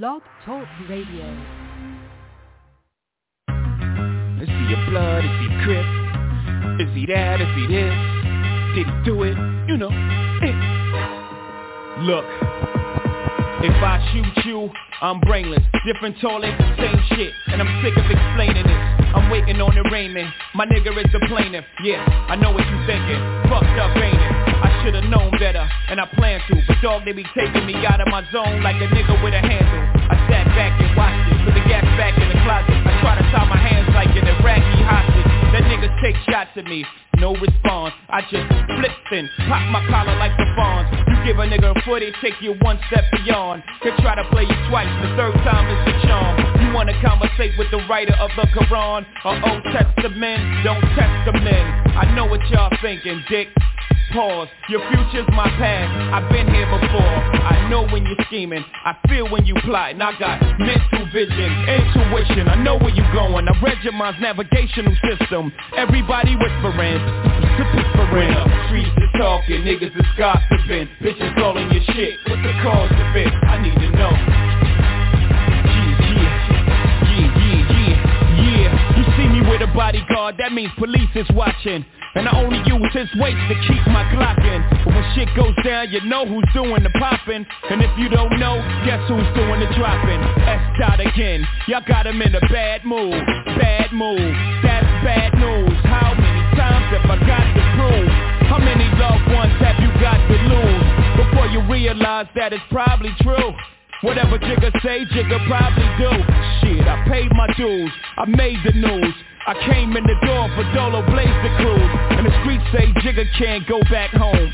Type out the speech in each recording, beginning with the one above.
Blog Talk Radio. Is he a blood? Is he Crip? Is he that? Is he this? Did he do it? You know it. Look, if I shoot you, I'm brainless. Different tall ain't the same shit, and I'm sick of explaining it. I'm waiting on it raining. My nigga is the plaintiff. Yeah, I know what you thinking. Fucked up, ain't it? I should've known better, and I planned to. But dog, they be taking me out of my zone like a nigga with a handle. I sat back and watched it, put the gas back in the closet. I try to tie my hands like an Iraqi hostage. That niggas take shots at me, no response. I just flipped and pop my collar like the Fonz. You give a nigga a foot, it take you one step beyond. They try to play you twice, the third time is the charm. You wanna conversate with the writer of the Quran? Or Old Testament, don't test the men. I know what y'all thinking, dick. Pause, your future's my past. I've been here before. I know when you're scheming, I feel when you plotting. I got mental vision, intuition. I know where you're going. I read your mind's navigational system. Everybody whispering. The streets is talking, niggas is gossiping, bitches calling your shit. What's the cause of it? I need to know. With a bodyguard, that means police is watching. And I only use his weight to keep my Glock in. But when shit goes down, you know who's doing the popping. And if you don't know, guess who's doing the dropping. S-Dot again, y'all got him in a bad mood. That's bad news. How many times have I got to prove? How many loved ones have you got to lose before you realize that it's probably true? Whatever Jigga say, Jigga probably do. Shit, I paid my dues, I made the news. I came in the door for Dolo Blaze the Crew. And the streets say Jigga can't go back home.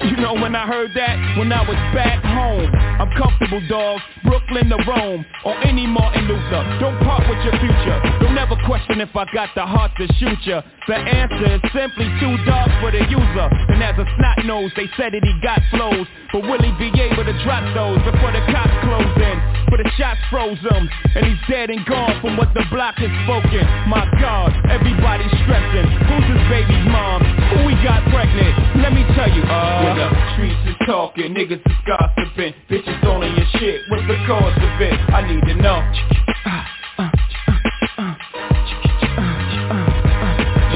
You know when I heard that? When I was back home. I'm comfortable, dog. Brooklyn to Rome. Or any Martin Luther. Don't part with your future. Don't ever question if I got the heart to shoot ya. The answer is simply too dark for the user. And as a snot nose, they said that he got flows. But will he be able to drop those before the cops close in? For the shots froze him. And he's dead and gone from what the block has spoken. My God, everybody's stressing. Who's his baby's mom? Who we got pregnant? Let me tell you, the streets is talking, niggas is gossiping, bitches only your shit, what's the cause of it? I need to know.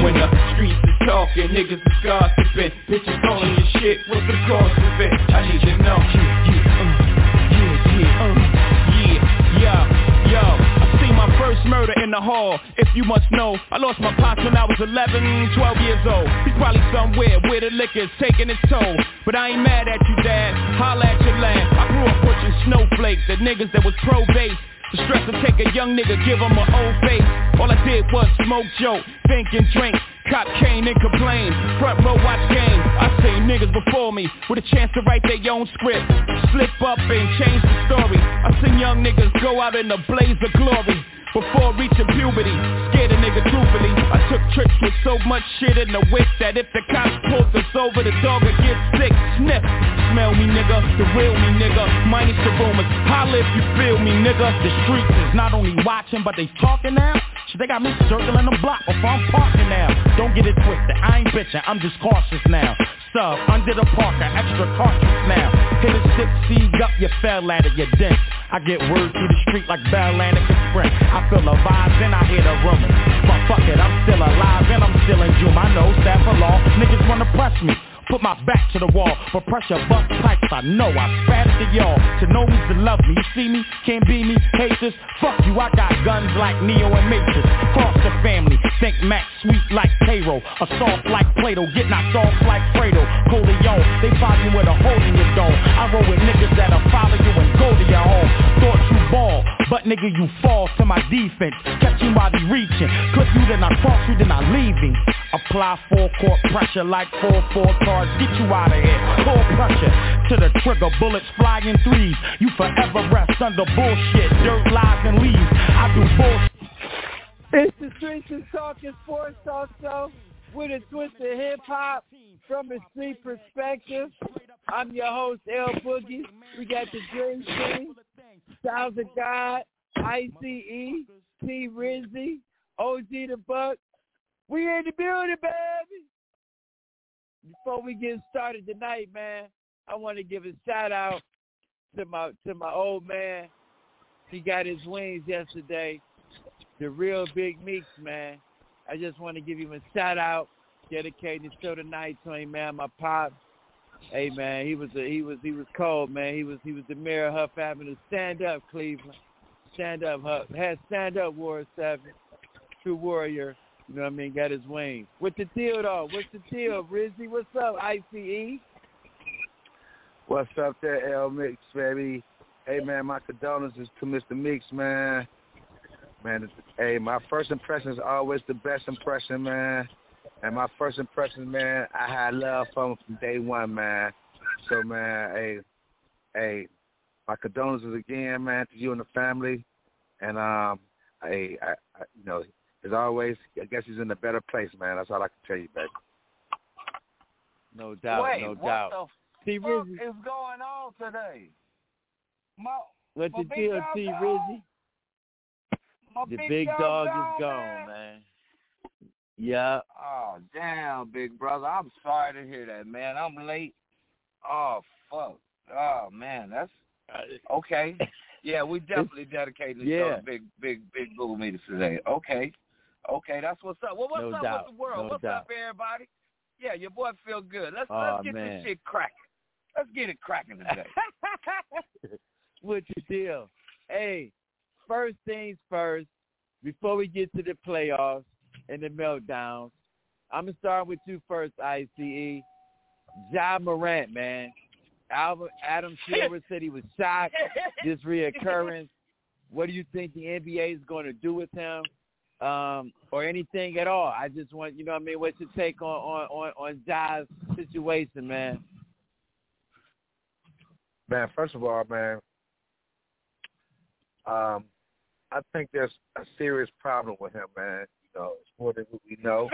When the streets is talking, niggas is gossiping, bitches only your shit, what's the cause of it? I need to know. First murder in the hall, if you must know. I lost my pops when I was 12 years old. He's probably somewhere where the liquor's taking its toll. But I ain't mad at you, Dad. Holla at your lad. I grew up pushing snowflakes, the niggas that was pro-based. The stress to take a young nigga, give him an old face. All I did was smoke, joke, think and drink. Cop came and complained, front row watch game. I seen niggas before me with a chance to write their own script, slip up and change the story. I seen young niggas go out in a blaze of glory before reaching puberty, scared a nigga truthfully. I took trips with so much shit in the wick that if the cops pulled us over, the dog would get sick. Sniff, smell me nigga, the real me nigga, minus the rumors, holla if you feel me nigga. The streets is not only watching, but they talking now. They got me circling the block before I'm parking now. Don't get it twisted, I ain't bitching, I'm just cautious now. Sub, under the parker, extra cautious now. Hit a 6C up, you fell out of your dent. I get word through the street like Bell Atlantic Express. I feel a vibe, then I hear the rumor. But fuck it, I'm still alive and I'm still in June. I know, staff of law, niggas wanna press me. Put my back to the wall, but pressure bust pipes, I know I spat it to y'all. To know me, to love me, you see me, can't be me, hate this. Fuck you, I got guns like Neo and Matrix. Cross the family, think Mac sweet like Cairo. A soft like Plato, get knocked off like Fredo. Holy on, they follow you with a hole in your dome. I roll with niggas that'll follow you and go to your home. Thought you ball, but nigga you fall to my defense. Catch you while he reaching, clip you then I cross you then I leave him. Apply full court pressure like 4-4 get you out of here, full pressure to the trigger, bullets flying threes. You forever rest under bullshit, dirt, lies, and leaves. I do bullshit. It's the Streets Is Talking Sports Talk Show with a twist of hip-hop from a street perspective. I'm your host, L Boogie. We got the Dream Team, Styles of God, I-C-E, T-Rizzy, O.G. the Buck. We in the building, baby! Before we get started tonight, man, I want to give a shout out to my old man, He got his wings yesterday. The real Big Meeks, man. I just want to give him a shout-out, dedicating the show tonight to him, man, my pop. Hey, man, he was cold, man. He was the mayor of Huff Avenue. Stand up, Cleveland. Stand up, Huff. Had stand up, Warrior 7. True warrior. You know what I mean? Got his wings. What's the deal, though? What's the deal, Rizzy? What's up, I-C-E? What's up there, L Mix, baby? Hey, man, my condolences to Mr. Meeks, man. Man, hey, my first impression is always the best impression, man. And my first impression, man, I had love from day one, man. So, man, hey, my condolences again, man, to you and the family. And, hey, I, you know, as always, I guess he's in a better place, man. That's all I can tell you, baby. No doubt, no doubt. What the fuck is going on today? What the deal, T-Rizzy? The big dog is gone, man. Yeah. Oh, damn, big brother. I'm sorry to hear that, man. I'm late. Oh, fuck. Oh, man, that's okay. Yeah, we definitely dedicated the show to big Google Meetings today. Okay, that's what's up. Well, what's up with the world? What's up, everybody? Yeah, your boy feel good. Let's get this shit cracking. Let's get it cracking today. What you deal? Hey, first things first, before we get to the playoffs and the meltdowns, I'm going to start with you first, ICE. Ja Morant, man. Adam Silver said he was shocked, this reoccurrence. What do you think the NBA is going to do with him or anything at all? I just want, you know what I mean, what's your take on Ja's situation, man? Man, first of all, man, I think there's a serious problem with him, man. You know, it's more than what we know.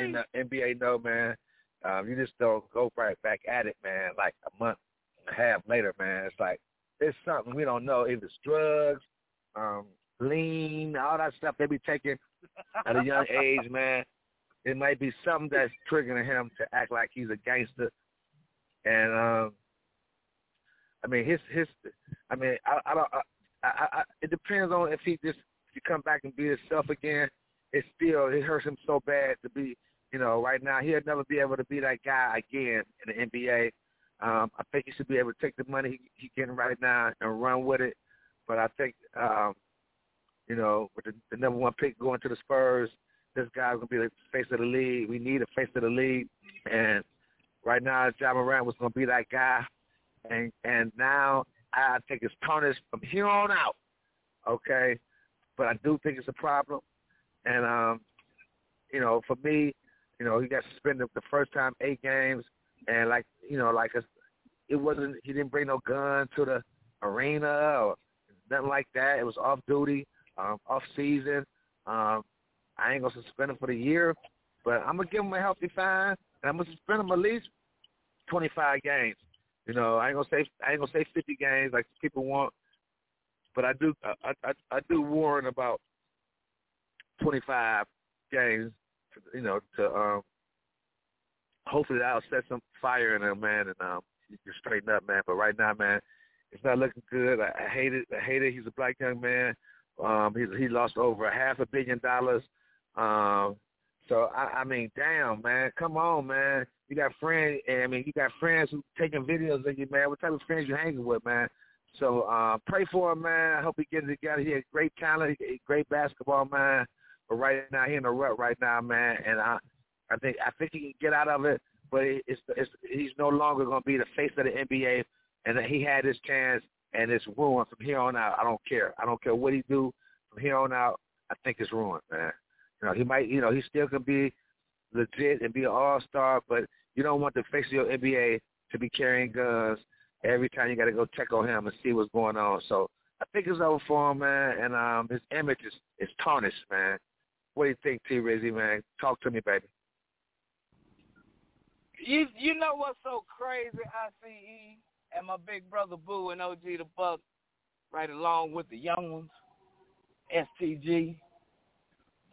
In the NBA, know, man. You just don't go right back at it, man, like a month and a half later, man. It's like, it's something we don't know. If it's drugs, lean, all that stuff they be taking at a young age, man. It might be something that's triggering him to act like he's a gangster. And, I mean, it depends on if he just, if he come back and be himself again, it hurts him so bad to be, you know, right now, he'll never be able to be that guy again in the NBA. I think he should be able to take the money he's getting right now and run with it. But I think, you know, with the number one pick going to the Spurs, this guy's going to be the face of the league. We need a face of the league. And right now, Ja Morant was going to be that guy. And now I think it's tarnished from here on out, okay? But I do think it's a problem. And, you know, for me, you know, he got suspended the first time 8 games, and he didn't bring no gun to the arena or nothing like that. It was off duty, off season. I ain't gonna suspend him for the year, but I'm gonna give him a healthy fine, and I'm gonna suspend him at least 25 games. You know, I ain't gonna say 50 games like people want, but I do warn about 25 games. You know, to hopefully that'll set some fire in him, man, and you can straighten up, man. But right now, man, it's not looking good. I hate it. He's a black young man. He lost over $500 million. So I mean, damn, man, come on, man. You got friends who taking videos of you, man. What type of friends you hanging with, man? So pray for him, man. I hope he gets it together. He has great talent, great basketball, man. But right now, he in a rut right now, man, and I think he can get out of it. But he's no longer going to be the face of the NBA, and he had his chance, and it's ruined from here on out. I don't care. I don't care what he do from here on out. I think it's ruined, man. You know, he still can be legit and be an all-star, but you don't want the face of your NBA to be carrying guns every time. You got to go check on him and see what's going on. So I think it's over for him, man, and his image is tarnished, man. What do you think, T-Rizzy, man? Talk to me, baby. You know what's so crazy, ICE, and my big brother Boo and O.G. the Buck, right along with the young ones, STG.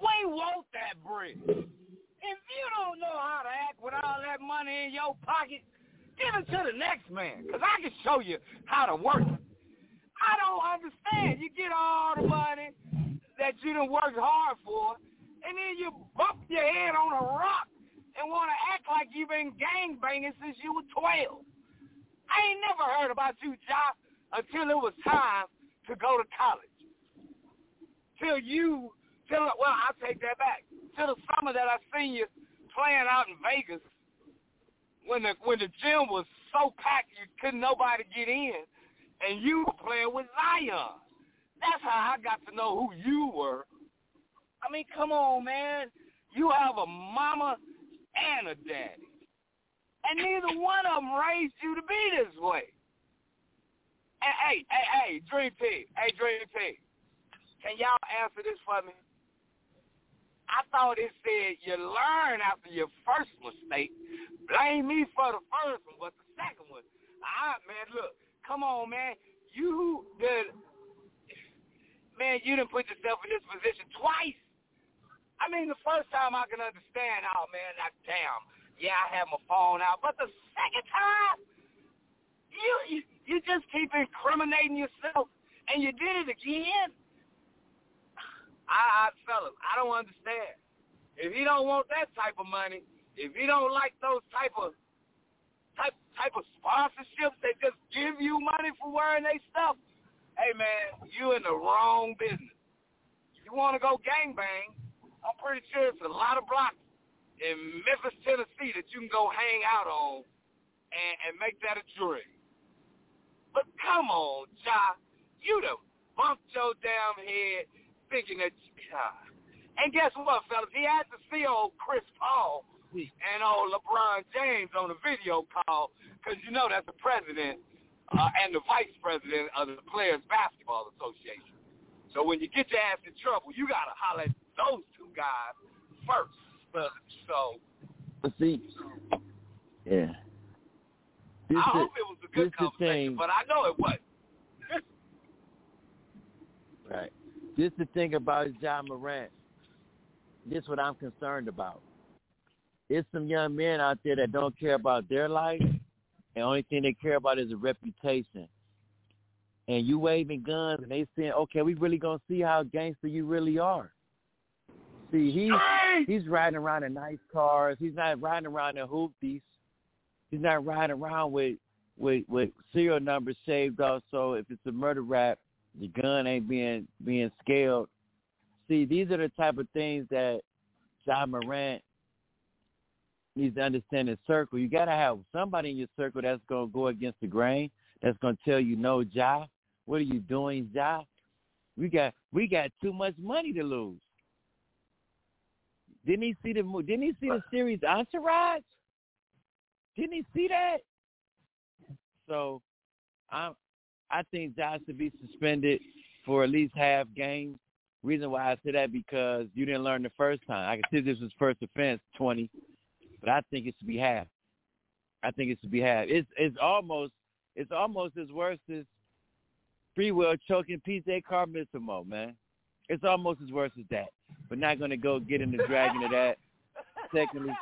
We want that bridge. If you don't know how to act with all that money in your pocket, give it to the next man, because I can show you how to work it. I don't understand. You get all the money that you done worked hard for, and then you bump your head on a rock and want to act like you've been gangbanging since you were 12. I ain't never heard about you, Ja, until it was time to go to college. Well, I'll take that back. Till the summer that I seen you playing out in Vegas, when the gym was so packed you couldn't nobody get in, and you were playing with Zion. That's how I got to know who you were. I mean, come on, man. You have a mama and a daddy, and neither one of them raised you to be this way. Hey, Dream Team. Can y'all answer this for me? I thought it said you learn after your first mistake. Blame me for the first one, but the second one. All right, man, look. Come on, man. You done put yourself in this position twice. I mean, the first time I can understand, oh, man, that damn. Yeah, I had my phone out. But the second time, you just keep incriminating yourself, and you did it again. Fellas, I don't understand. If you don't want that type of money, if you don't like those type of sponsorships that just give you money for wearing their stuff, hey, man, you in the wrong business. If you want to go gangbang, I'm pretty sure it's a lot of blocks in Memphis, Tennessee that you can go hang out on and make that a drink. But come on, Ja, you done bumped your damn head thinking that, and guess what, fellas? He had to see old Chris Paul and old LeBron James on a video call because you know that's the president and the vice president of the Players Basketball Association. So when you get your ass in trouble, you gotta holler at those two guys first. Yeah. I hope it was a good conversation, but I know it wasn't. Right. This is the thing about Ja Morant. This is what I'm concerned about. There's some young men out there that don't care about their life, and the only thing they care about is a reputation. And you waving guns, and they saying, okay, we really going to see how gangster you really are. See, he's riding around in nice cars. He's not riding around in hoopties. He's not riding around with serial numbers shaved off, so if it's a murder rap, the gun ain't being scaled. See, these are the type of things that Ja Morant needs to understand his circle. You got to have somebody in your circle that's going to go against the grain, that's going to tell you, no, Ja, what are you doing, Ja? We got too much money to lose. Didn't he see the series Entourage? Didn't he see that? So I think Ja should be suspended for at least half games. Reason why I say that because you didn't learn the first time. I consider this was first offense, 20, but I think it should be half. It's almost as worse as free will choking PJ Carmissimo, man. It's almost as worse as that. We're not gonna go get into dragging of that. Secondly,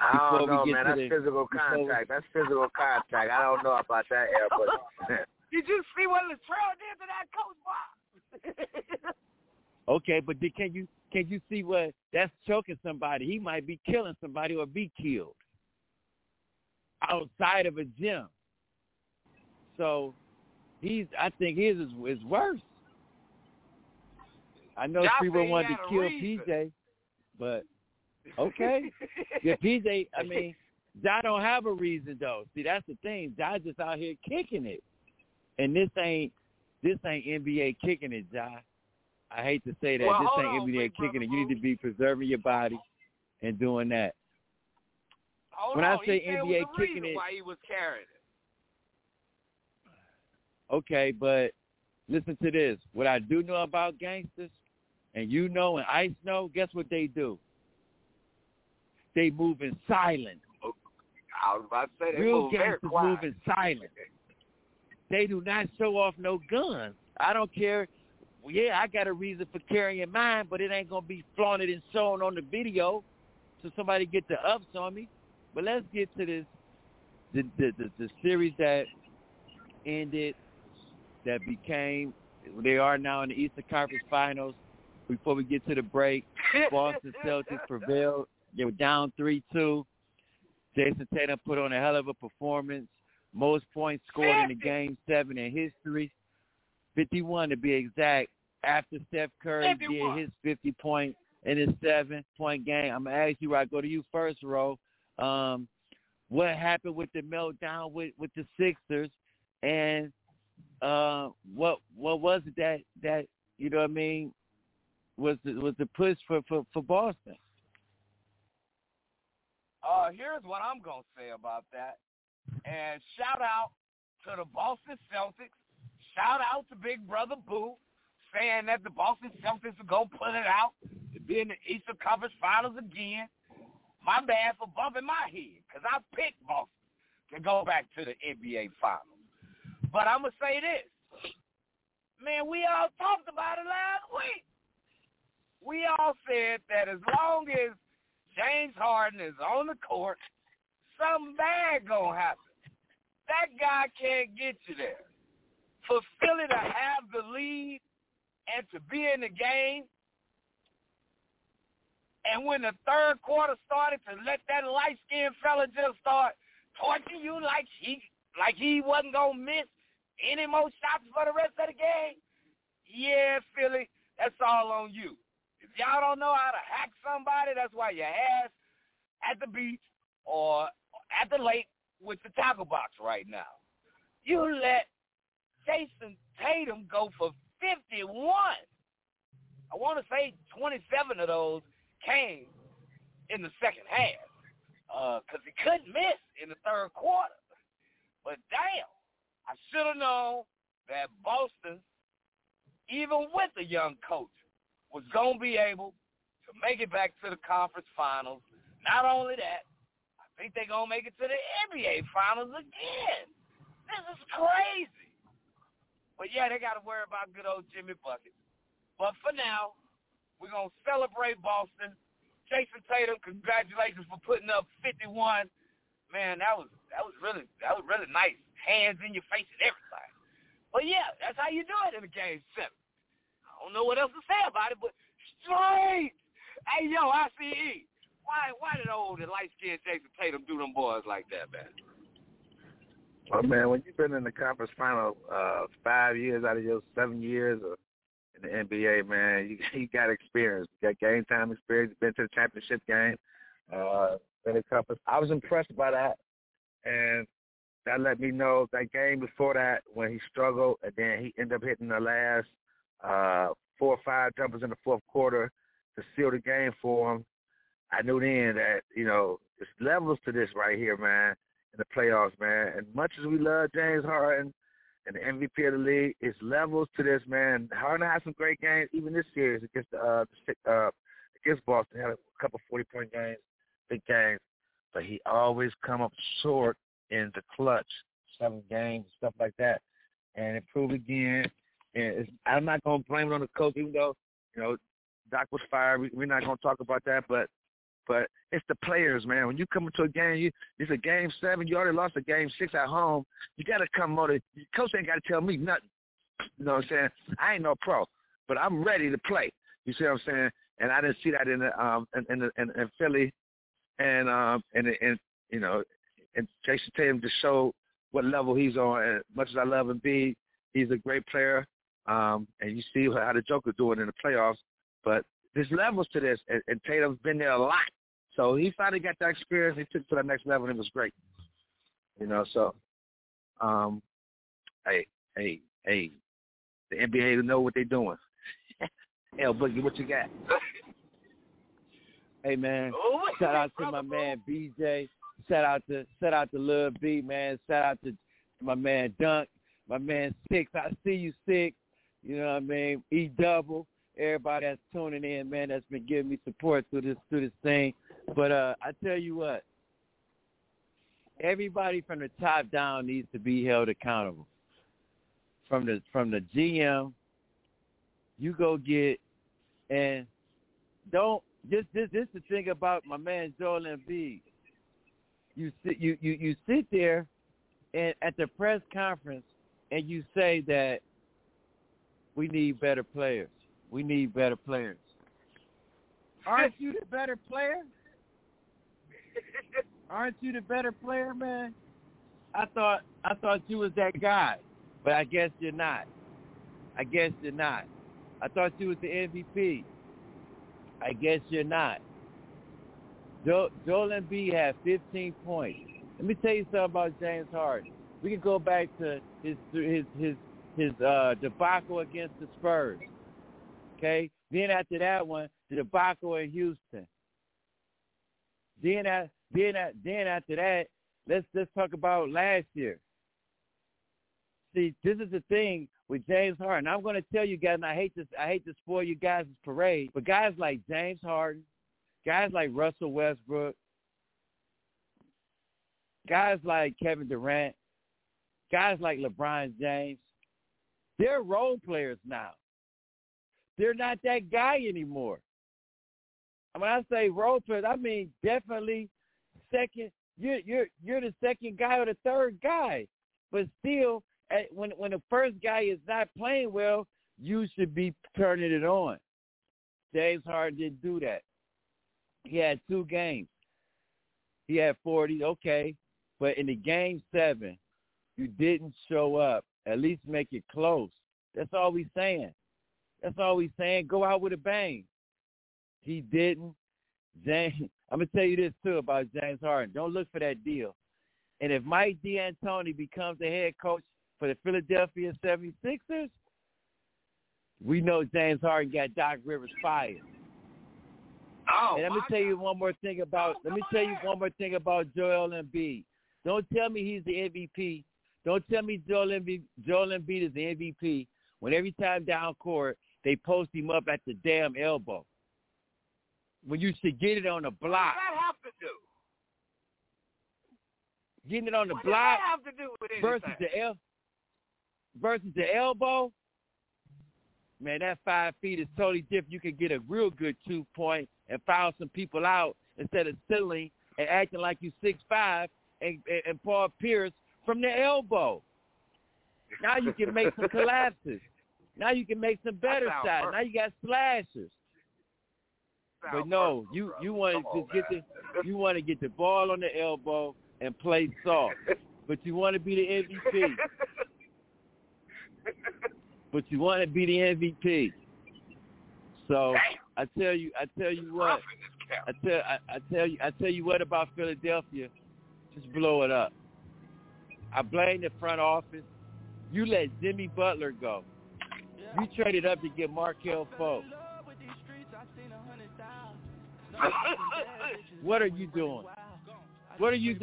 I don't know, man. That's physical contact. I don't know about that, but. Did you see what Latrell did to that coach box? Okay, but can you see what that's choking somebody? He might be killing somebody or be killed outside of a gym. So I think his is worse. I know people wanted to kill PJ, but okay. Yeah, PJ. I mean, Ja don't have a reason though. See, that's the thing. Ja just out here kicking it. And this ain't NBA kicking it, Ja. I hate to say that. Well, this ain't NBA kicking it. You need to be preserving your body and doing that. I say NBA kicking it, why he was carrying it. Okay, but listen to this. What I do know about gangsters, and you know and Ice know, guess what they do? They move in silence. I was about to say that. Real gangsters move in silence. They do not show off no guns. I don't care. Well, yeah, I got a reason for carrying mine, but it ain't going to be flaunted and shown on the video so somebody get the ups on me. But let's get to this, the series that ended that became, they are now in the Eastern Conference Finals. Before we get to the break, Boston Celtics prevailed. They were down 3-2. Jason Tatum put on a hell of a performance. Most points scored in the Game 7 in history, 51 to be exact, after Steph Curry did his 50-point in his 7-point game. I'm going to ask you, I go to you first, Ro. What happened with the meltdown with the Sixers, and what was it that you know what I mean, was the push for Boston? Here's what I'm going to say about that. And shout out to the Boston Celtics. Shout out to Big Brother Boo saying that the Boston Celtics are going to put it out to be in the Eastern Conference Finals again. My bad for bumping my head because I picked Boston to go back to the NBA Finals. But I'm going to say this. Man, we all talked about it last week. We all said that as long as James Harden is on the court, something bad going to happen. That guy can't get you there. For Philly to have the lead and to be in the game, and when the third quarter started, to let that light-skinned fella just start torching you like he wasn't going to miss any more shots for the rest of the game, yeah, Philly, that's all on you. If y'all don't know how to hack somebody, that's why your ass at the beach or at the lake with the tackle box right now. You let Jason Tatum go for 51. I want to say 27 of those came in the second half because he couldn't miss in the third quarter. But, damn, I should have known that Boston, even with a young coach, was going to be able to make it back to the conference finals. Not only that, I think they're going to make it to the NBA Finals again. This is crazy. But, yeah, they got to worry about good old Jimmy Bucket. But for now, we're going to celebrate Boston. Jason Tatum, congratulations for putting up 51. Man, that was really nice. Hands in your face and everything. But, yeah, that's how you do it in a Game 7. I don't know what else to say about it, but straight. Hey, yo, I-C-E. Why did old and light-skinned Jason Tatum do them boys like that, man? Well, man, when you've been in the conference final 5 years out of your 7 years in the NBA, man, you got experience. You got game time experience. You've been to the championship game. Been a conference. I was impressed by that, and that let me know that game before that when he struggled, and then he ended up hitting the last 4 or 5 jumpers in the fourth quarter to seal the game for him. I knew then that, you know, it's levels to this right here, man, in the playoffs, man. And much as we love James Harden and the MVP of the league, it's levels to this, man. Harden had some great games, even this series against Boston. Had a couple 40-point games, big games. But he always come up short in the clutch, 7 games, stuff like that. And it proved again. And I'm not going to blame it on the coach, even though, you know, Doc was fired. We're not going to talk about that, but it's the players, man. When you come into a game, it's a game 7. You already lost a game 6 at home. You got to come motivated. Your coach ain't got to tell me nothing. You know what I'm saying? I ain't no pro, but I'm ready to play. You see what I'm saying? And I didn't see that in Philly, and you know, and Jason Tatum just showed what level he's on. And as much as I love Embiid, he's a great player. And you see how the Joker doing in the playoffs, but there's levels to this, and Tatum's been there a lot. So he finally got that experience. He took it to the next level, and it was great. You know, so, hey, the NBA know what they're doing. L Boogie, what you got? Hey, man, shout out to my man BJ. Shout out to Lil B, man. Shout out to my man Dunk, my man Six. I see you, Six. You know what I mean? E double. Everybody that's tuning in, man, that's been giving me support through this thing. But I tell you what, everybody from the top down needs to be held accountable. From the GM, you go get, and don't this the thing about my man Joel Embiid. You sit there, and at the press conference, and you say that We need better players. We need better players. Aren't you the better player? Aren't you the better player, man? I thought you was that guy, but I guess you're not. I thought you was the MVP. I guess you're not. Joel Embiid had 15 points. Let me tell you something about James Harden. We can go back to his debacle against the Spurs. Okay? Then after that one, the debacle in Houston. Then after that, let's talk about last year. See, this is the thing with James Harden. I'm going to tell you guys, and I hate to spoil you guys' parade, but guys like James Harden, guys like Russell Westbrook, guys like Kevin Durant, guys like LeBron James, they're role players now. They're not that guy anymore. And when I say role players, I mean definitely second. You're the second guy or the third guy, but still, when the first guy is not playing well, you should be turning it on. James Harden didn't do that. He had 2 games. He had 40, okay, but in the game 7, you didn't show up. At least make it close. That's all we're saying. Go out with a bang. He didn't. James, I'm going to tell you this, too, about James Harden. Don't look for that deal. And if Mike D'Antoni becomes the head coach for the Philadelphia 76ers, we know James Harden got Doc Rivers fired. Oh, and let me tell you one more thing about Joel Embiid. Don't tell me he's the MVP. Don't tell me Joel Embiid is the MVP when every time down court they post him up at the damn elbow. When you should get it on the block. What does that have to do? Getting it on the block does that have to do with versus the elbow? Man, that 5 feet is totally different. You can get a real good 2-point and foul some people out instead of settling and acting like you 6'5" and Paul Pierce from the elbow. Now you can make some collapses. Now you can make some better shots. Now you got slashes. But no, you want to get the ball on the elbow and play soft. But you want to be the MVP. So I tell you what about Philadelphia, just blow it up. I blame the front office. You let Jimmy Butler go. You traded up to get Markelle Fultz. What are you doing? I'm going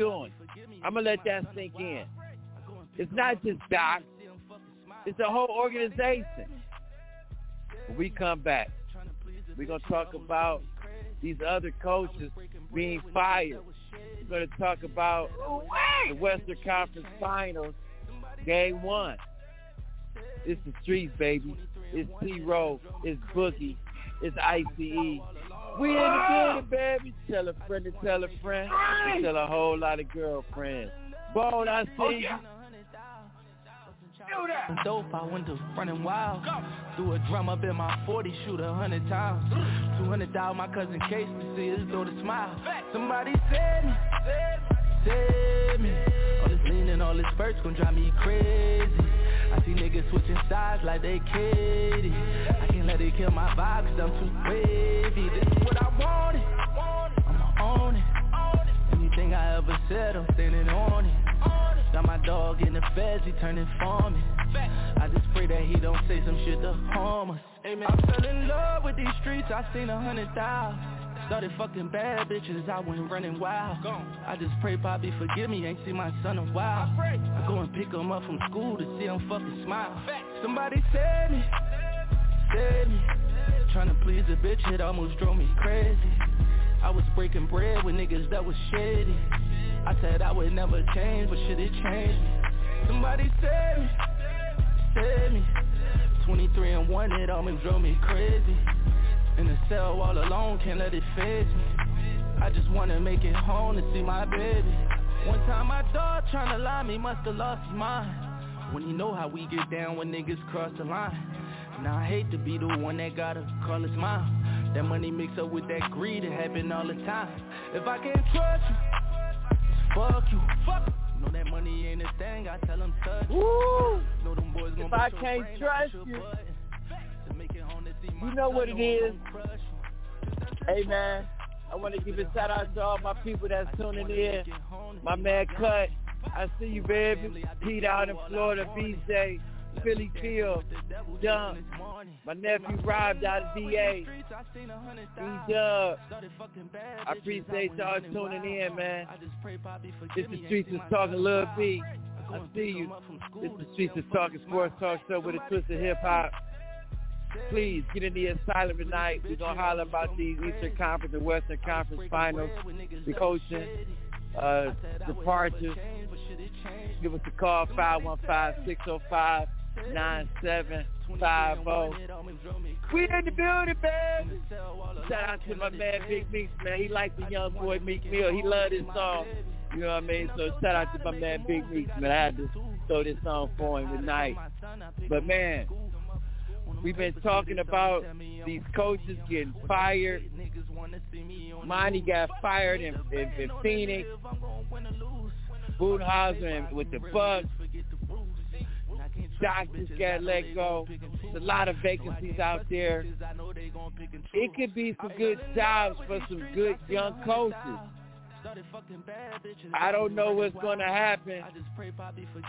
to let that sink in. It's not just Doc. It's the whole organization. When we come back, we're going to talk about these other coaches being fired. We're going to talk about the Western Conference Finals, Game 1. It's the streets, baby. It's T-Row. It's Boogie. It's I-C-E. We in the building, baby. Tell a friend to tell a friend. Tell a whole lot of girlfriends. Bone, I see you. I'm dope, I went to running wild. Threw a drum up in my 40, shoot 100 times. 200 thou my cousin Case to see his daughter smile. Somebody save me. All this leaning, all this verse gon' drive me crazy. I see niggas switching sides like they kidding. I can't let it kill my vibe cause I'm too wavy. This is what I wanted, I'ma own it. Anything I ever said, I'm standing on it. Got my dog in the feds, he turning for me. I just pray that he don't say some shit to harm us. Amen. I'm still in love with these streets, I seen 100,000. Started fucking bad bitches, I went running wild. I just pray Poppy forgive me, ain't seen my son in a while. I go and pick him up from school to see him fucking smile. Somebody save me. Tryna please a bitch, it almost drove me crazy. I was breaking bread with niggas that was shady. I said I would never change, but shit, it changed me. Somebody save me. 23-1, it almost drove me crazy. In the cell all alone, can't let it phase me. I just wanna make it home to see my baby. One time my dog tryna lie me, must've lost his mind. When you know how we get down when niggas cross the line. Now I hate to be the one that gotta call his mom. That money mixed up with that greed, it happen all the time. If I can't trust you, fuck you, fuck. Know that money ain't a thing, I tell him touch. Woo! Know them boys gonna if I can't brain, trust you. You know what it is. Hey man, I want to give a shout out to all my people that's tuning in. My man Cut, I see you baby. Pete out in Florida, BJ, Philly Phil, Dump. My nephew Rob out of DA. D-Dub. I appreciate y'all tuning in, man. It's the Streets Is Talking Lil B. I see you. It's the Streets Is Talking Sports Talk Show with a twist of hip hop. Please get in the asylum tonight. We're going to holler about these Eastern Conference and Western Conference finals, the coaching, departures. Give us a call, 515-605-9750. We in the building, man. Shout out to my man Big Meeks, man. He likes the young boy Meek Mill. He loved his song. You know what I mean? So shout out to my man Big Meeks, man. I had to throw this song for him tonight. But, man, we've been talking about these coaches getting fired. Monty got fired in Phoenix. Budenholzer with the Bucks. Doc just got let go. There's a lot of vacancies out there. It could be some good jobs for some good young coaches. I don't know what's going to happen.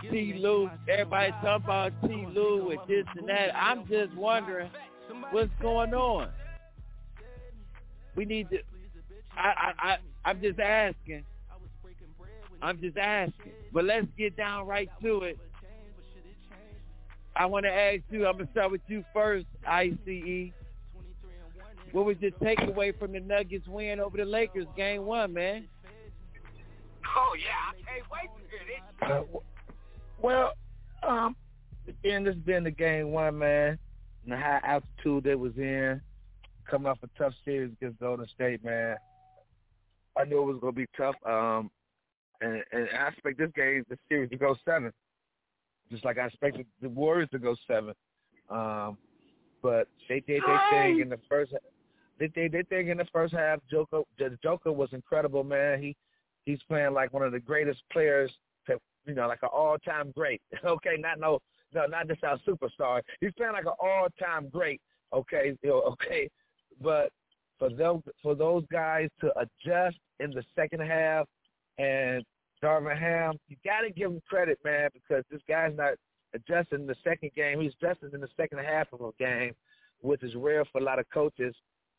T. Lou, everybody talking about T. Lou with this and that. I'm just wondering what's going on. We need to. I'm just asking. But let's get down right to it. I want to ask you. I'm gonna start with you first, I-C-E. What was your takeaway from the Nuggets win over the Lakers, Game 1, man? Oh, yeah, I can't wait to hear this. Again, this being the Game 1, man, and the high altitude they was in, coming off a tough series against Golden State, man, I knew it was going to be tough. And I expect this series to go 7, just like I expected the Warriors to go 7. But they did their thing in the first. They did their thing in the first half. Joker was incredible, man. He's playing like one of the greatest players, you know, like an all-time great. Okay, not just our superstar. He's playing like an all-time great. Okay, but for those guys to adjust in the second half, and Darvin Ham, you got to give him credit, man, because this guy's not adjusting in the second game. He's adjusting in the second half of a game, which is rare for a lot of coaches.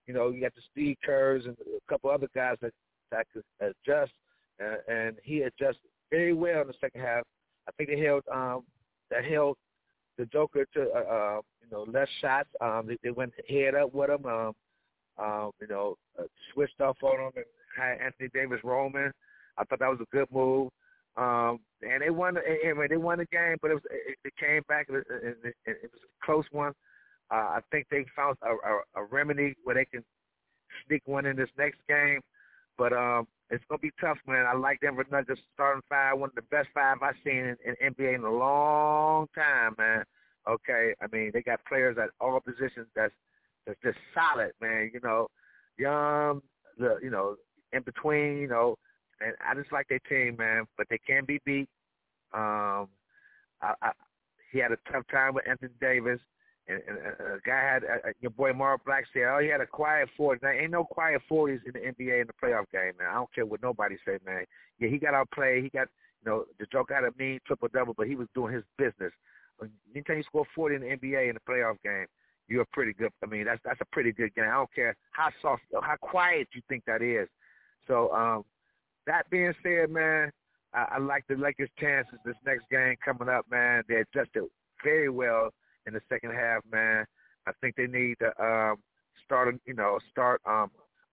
You know, you got the Steve Kerrs and a couple other guys that could adjust, and he adjusted very well in the second half. I think they held the Joker to less shots. They went head up with him. Switched off on him and had Anthony Davis roaming. I thought that was a good move. And they won. They won the game, but it came back. It was a close one. I think they found a remedy where they can sneak one in this next game. But it's gonna be tough, man. I like Denver Nuggets starting five, one of the best five I've seen in NBA in a long time, man. Okay, I mean they got players at all positions that's just solid, man. You know, young, in between, And I just like their team, man, but they can be beat. He had a tough time with Anthony Davis. And a guy had your boy Mark Black said, oh, he had a quiet 40. There ain't no quiet 40s in the NBA in the playoff game, man. I don't care what nobody say, man. Yeah, he got outplayed. He got, the Joker had a mean triple-double, but he was doing his business. Anytime you score 40 in the NBA in the playoff game, you're pretty good. I mean, that's a pretty good game. I don't care how soft, how quiet you think that is. So, that being said, man, I like the Lakers' chances this next game coming up, man. They adjusted very well in the second half, man. I think they need to start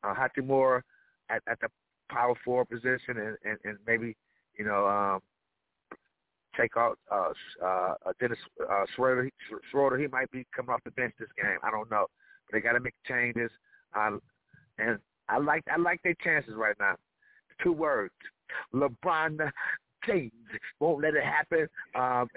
Hachimura at the power forward position and maybe, take out Dennis Schroeder. Schroeder, he might be coming off the bench this game. I don't know. But they got to make changes. And I like their chances right now. 2 words, LeBron teams. Won't let it happen. And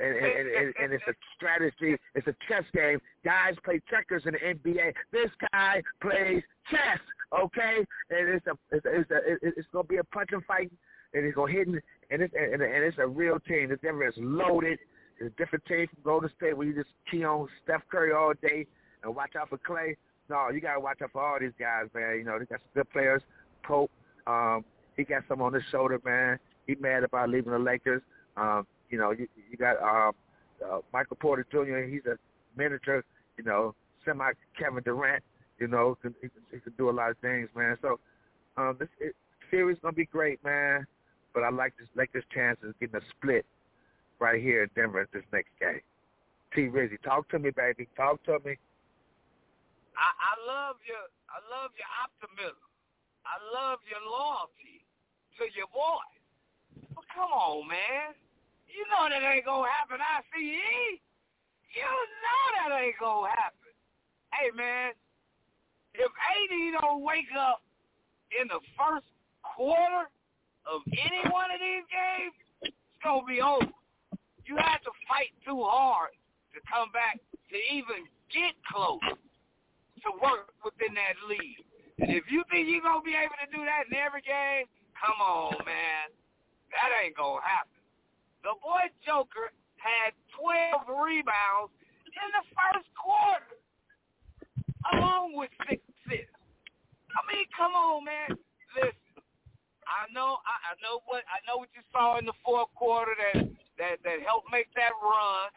it's a strategy. It's a chess game. Guys play checkers in the NBA. This guy plays chess, okay? And it's gonna be a punch and fight, and it's gonna hit, and it's a real team. The Denver is loaded. It's a different team from Golden State where you just key on Steph Curry all day and watch out for Klay. No, you gotta watch out for all these guys, man. You know, they got some good players. Pope, he got some on his shoulder, man. He mad about leaving the Lakers. You know, you got Michael Porter Jr. He's a manager, you know, semi Kevin Durant. You know, he can do a lot of things, man. So this series gonna be great, man. But I like this Lakers' chances getting a split right here in Denver at this next game. T-Rizzy, talk to me, baby. Talk to me. I love your optimism. I love your loyalty to your boy. Well, come on, man. You know that ain't gonna happen, I-C-E. You know that ain't gonna happen. Hey, man, if Haney don't wake up in the first quarter of any one of these games, it's gonna be over. You had to fight too hard to come back to even get close to work within that league. And if you think you're going to be able to do that in every game, come on, man. That ain't going to happen. The boy Joker had 12 rebounds in the first quarter, along with 6 assists. I mean, come on, man. Listen, I know what you saw in the fourth quarter that helped make that run.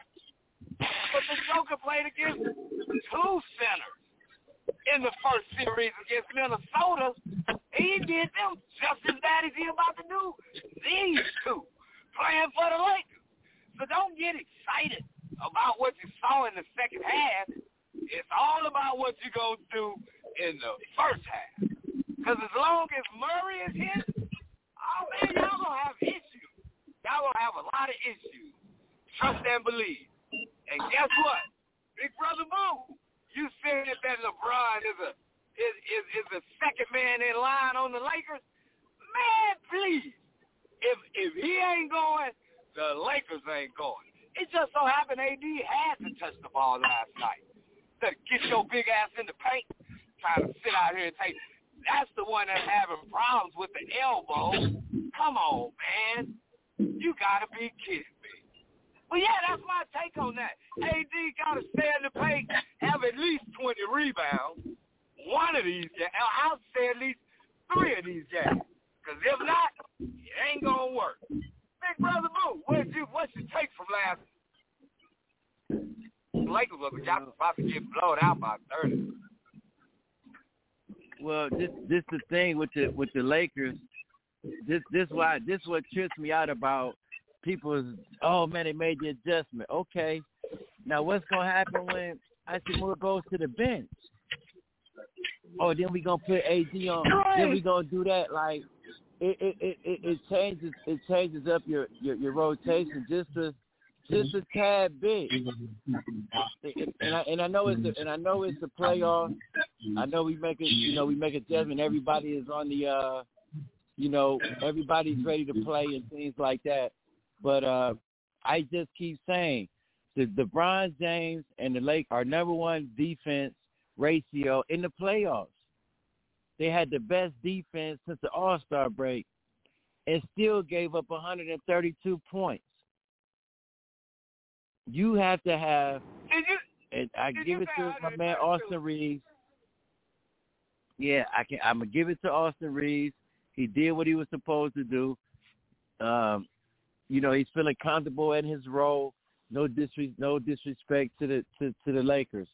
But the Joker played against 2 centers in the first series against Minnesota. He did them just as bad as he about to do these two playing for the Lakers. So don't get excited about what you saw in the second half. It's all about what you're going to do in the first half. Because as long as Murray is here, oh, man, y'all going to have issues. Y'all going to have a lot of issues. Trust and believe. And guess what? Big Brother Boo, you said that LeBron is a second man in line on the Lakers. Man, please. If he ain't going, the Lakers ain't going. It just so happened AD had to touch the ball last night. To get your big ass in the paint, trying to sit out here and take. That's the one that's having problems with the elbow. Come on, man. You got to be kidding me. But, yeah, that's my take on that. AD got to stay in the paint, have at least 20 rebounds. One of these games. I'll say at least 3 of these games. Because if not, it ain't going to work. Big Brother Boo, what's your take from last night? The Lakers was about to get blown out by 30. Well, this the thing with the Lakers. This what trips me out about people's, oh man, they made the adjustment. Okay, now what's gonna happen when Hachimura goes to the bench? Oh, then we gonna put AD on. Then we gonna do that. Like it changes up your rotation just a tad bit. And I know it's a playoff. I know we make a judgment. Everybody is on the everybody's ready to play and things like that. But I just keep saying the LeBron James and the Lakers are number one defense ratio in the playoffs. They had the best defense since the All-Star break and still gave up 132 points. You have to have – and I give it to my man Austin Reeves. Yeah, I'm going to give it to Austin Reeves. He did what he was supposed to do. You know, he's feeling comfortable in his role. No disrespect to the Lakers,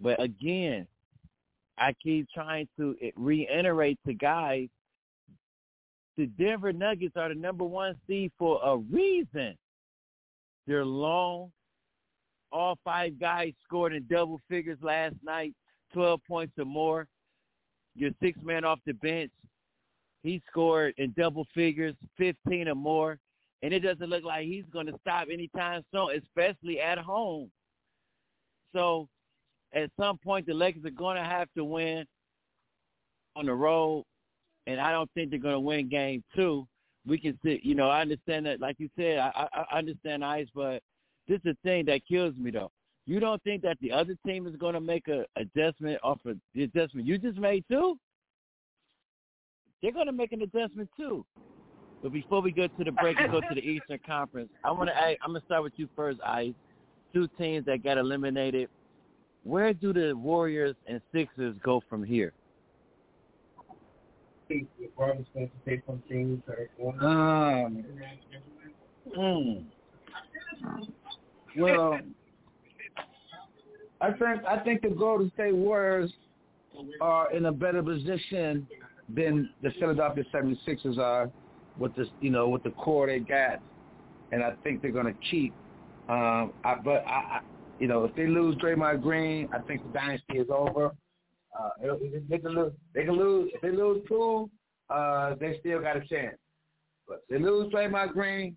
but again, I keep trying to reiterate to guys: the Denver Nuggets are the number one seed for a reason. They're long. All 5 guys scored in double figures last night, 12 points or more. Your 6th man off the bench, he scored in double figures, 15 or more. And it doesn't look like he's going to stop anytime soon, especially at home. So at some point, the Lakers are going to have to win on the road, and I don't think they're going to win game 2. we can sit, you know, I understand that, like you said, I understand ice, but this is the thing that kills me, though. You don't think that the other team is going to make an adjustment off of the adjustment you just made, too? They're going to make an adjustment, too. But before we go to the break and go to the Eastern Conference, I'm going to start with you first, Ice. Two teams that got eliminated. Where do the Warriors and Sixers go from here? Well, I think the Golden State Warriors are in a better position than the Philadelphia 76ers are with this, you know, with the core they got, and I think they're going to keep. You know, if they lose Draymond Green, I think the dynasty is over. They can lose. If they lose Poole, they still got a chance. But if they lose Draymond Green,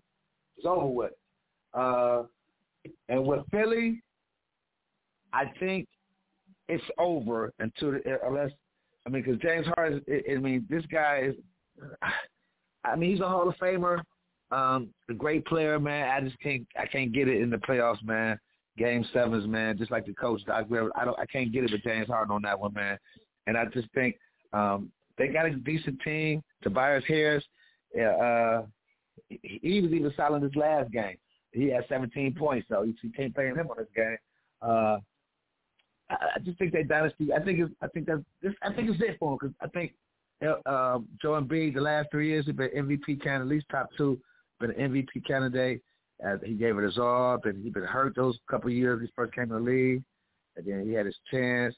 it's over with. And with Philly, I think it's over because James Harden. This guy is. He's a Hall of Famer, a great player, man. I can't get it in the playoffs, man. Game sevens, man, just like the coach, Doc Rivers. I can't get it with James Harden on that one, man. And I just think they got a decent team. Tobias Harris, he was even solid in his last game. He had 17 points, so you can't blame him on this game. I just think that dynasty. I think it's it for him because I think Joel Embiid the last 3 years has been MVP candidate, at least top two, been an MVP candidate. He gave it his all, but he'd been hurt those couple of years. He first came to the league, and then he had his chance.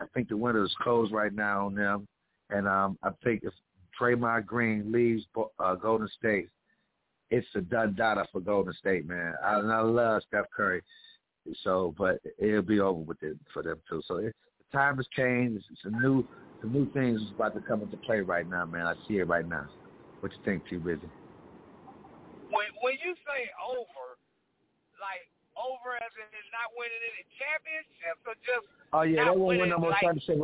I think the window is closed right now on them, and I think if Draymond Green leaves Golden State, it's a done-data for Golden State, man. I love Steph Curry, so but it'll be over with it for them too. So the time has changed. Some new things is about to come into play right now, man. I see it right now. What you think, T-Rizzy? When you say over, like over as in it's not winning any championships or just they won't win no more championship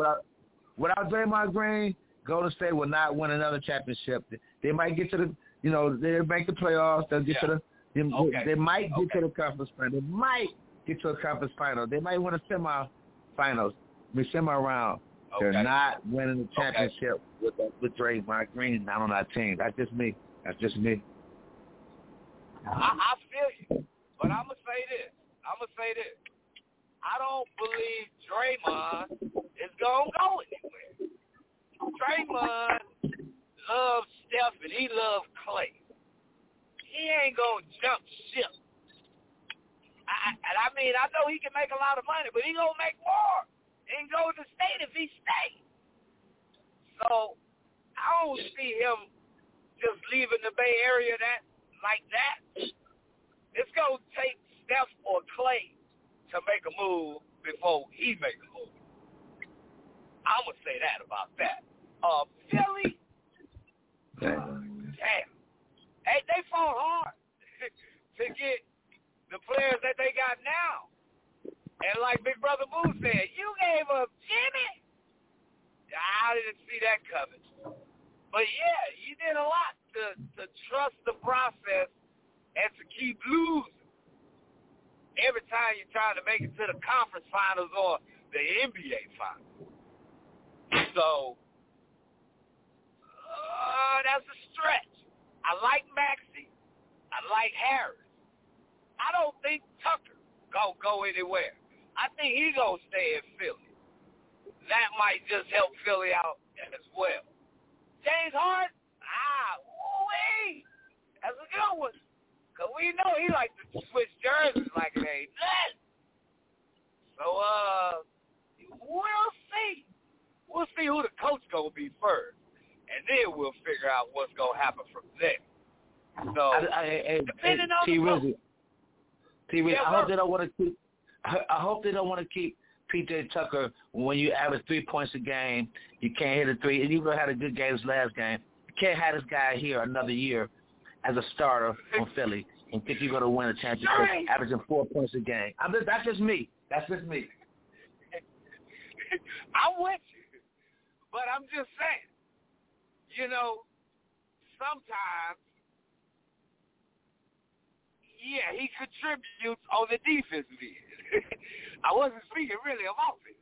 without Draymond Green. Golden State will not win another championship. They might get to the they'll make the playoffs. They'll get to the they might get to the conference final. They might get to a conference final. They might win a semi-finals, semi-round. Okay. They're not winning the championship with Draymond Green not on our team. That's just me. I feel you, but I'm going to say this. I don't believe Draymond is going to go anywhere. Draymond loves Steph and he loves Klay. He ain't going to jump ship. I know he can make a lot of money, but he going to make more and go to state if he stays. So I don't see him just leaving the Bay Area like that. It's going to take Steph or Klay to make a move before he makes a move. I'm going to say that about that. Philly, damn. Hey, they fought hard to get the players that they got now. And like Big Brother Boo said, you gave up Jimmy. I didn't see that coming. But, yeah, you did a lot to trust the process and to keep losing. Every time you're trying to make it to the conference finals or the NBA finals. So, that's a stretch. I like Maxey. I like Harris. I don't think Tucker going to go anywhere. I think he's going to stay in Philly. That might just help Philly out as well. James Harden, woo-wee, that's a good one. Because we know he likes to switch jerseys like it ain't nothing. So, we'll see. We'll see who the coach going to be first. And then we'll figure out what's going to happen from there. So, depending on the coach. T-Rizzy, I hope they don't want to keep P.J. Tucker, when you average 3 points a game, you can't hit a three. And you had a good game this last game. You can't have this guy here another year as a starter on Philly and think you're going to win a championship averaging 4 points a game. That's just me. I'm with you. But I'm just saying, sometimes yeah, he contributes on the defensive end. I wasn't speaking really about it.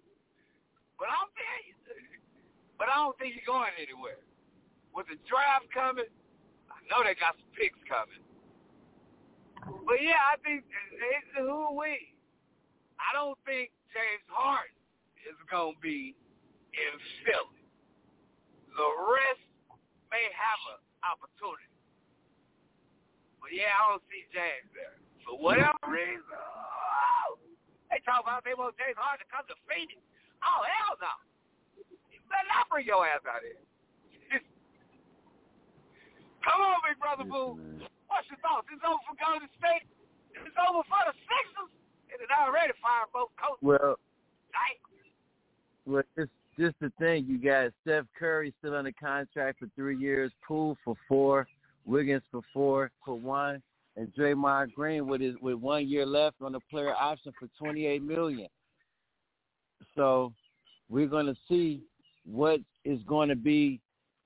But I'll tell you. But I don't think he's going anywhere. With the draft coming, I know they got some picks coming. But, yeah, I think it's the who we. I don't think James Harden is going to be in Philly. The rest may have an opportunity. But, yeah, I don't see James there. For whatever reason, they talk about they want James Harden to come to Phoenix. Oh, hell no. You better not bring your ass out here. Come on, big brother Boo. What's your thoughts? It's over for Golden State. It's over for the Sixers. And it already fired both coaches. Well, it's just the thing. You got Steph Curry still under contract for 3 years, Poole for 4, Wiggins for 4, for 1, and Draymond Green with 1 year left on the player option for $28 million. So we're going to see what is going to be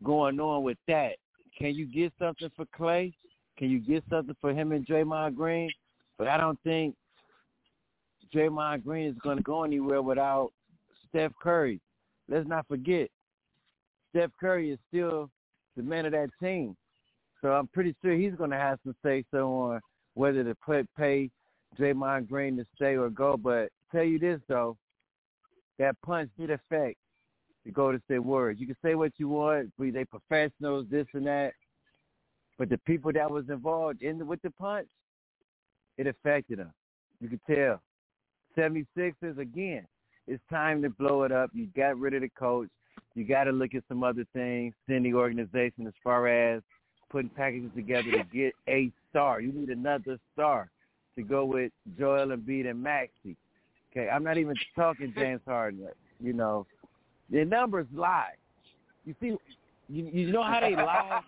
going on with that. Can you get something for Klay? Can you get something for him and Draymond Green? But I don't think Draymond Green is going to go anywhere without Steph Curry. Let's not forget, Steph Curry is still the man of that team. So I'm pretty sure he's going to have some say-so on whether to pay Draymond Green to stay or go. But tell you this, though, that punch did affect the Golden State Warriors. You can say what you want, but they professionals, this and that. But the people that was involved with the punch, it affected them. You can tell. 76ers, again, it's time to blow it up. You got rid of the coach. You got to look at some other things in the organization as far as putting packages together to get a star. You need another star to go with Joel Embiid and Maxey. Okay, I'm not even talking James Harden. You know, their numbers lie. You see, you know how they lie?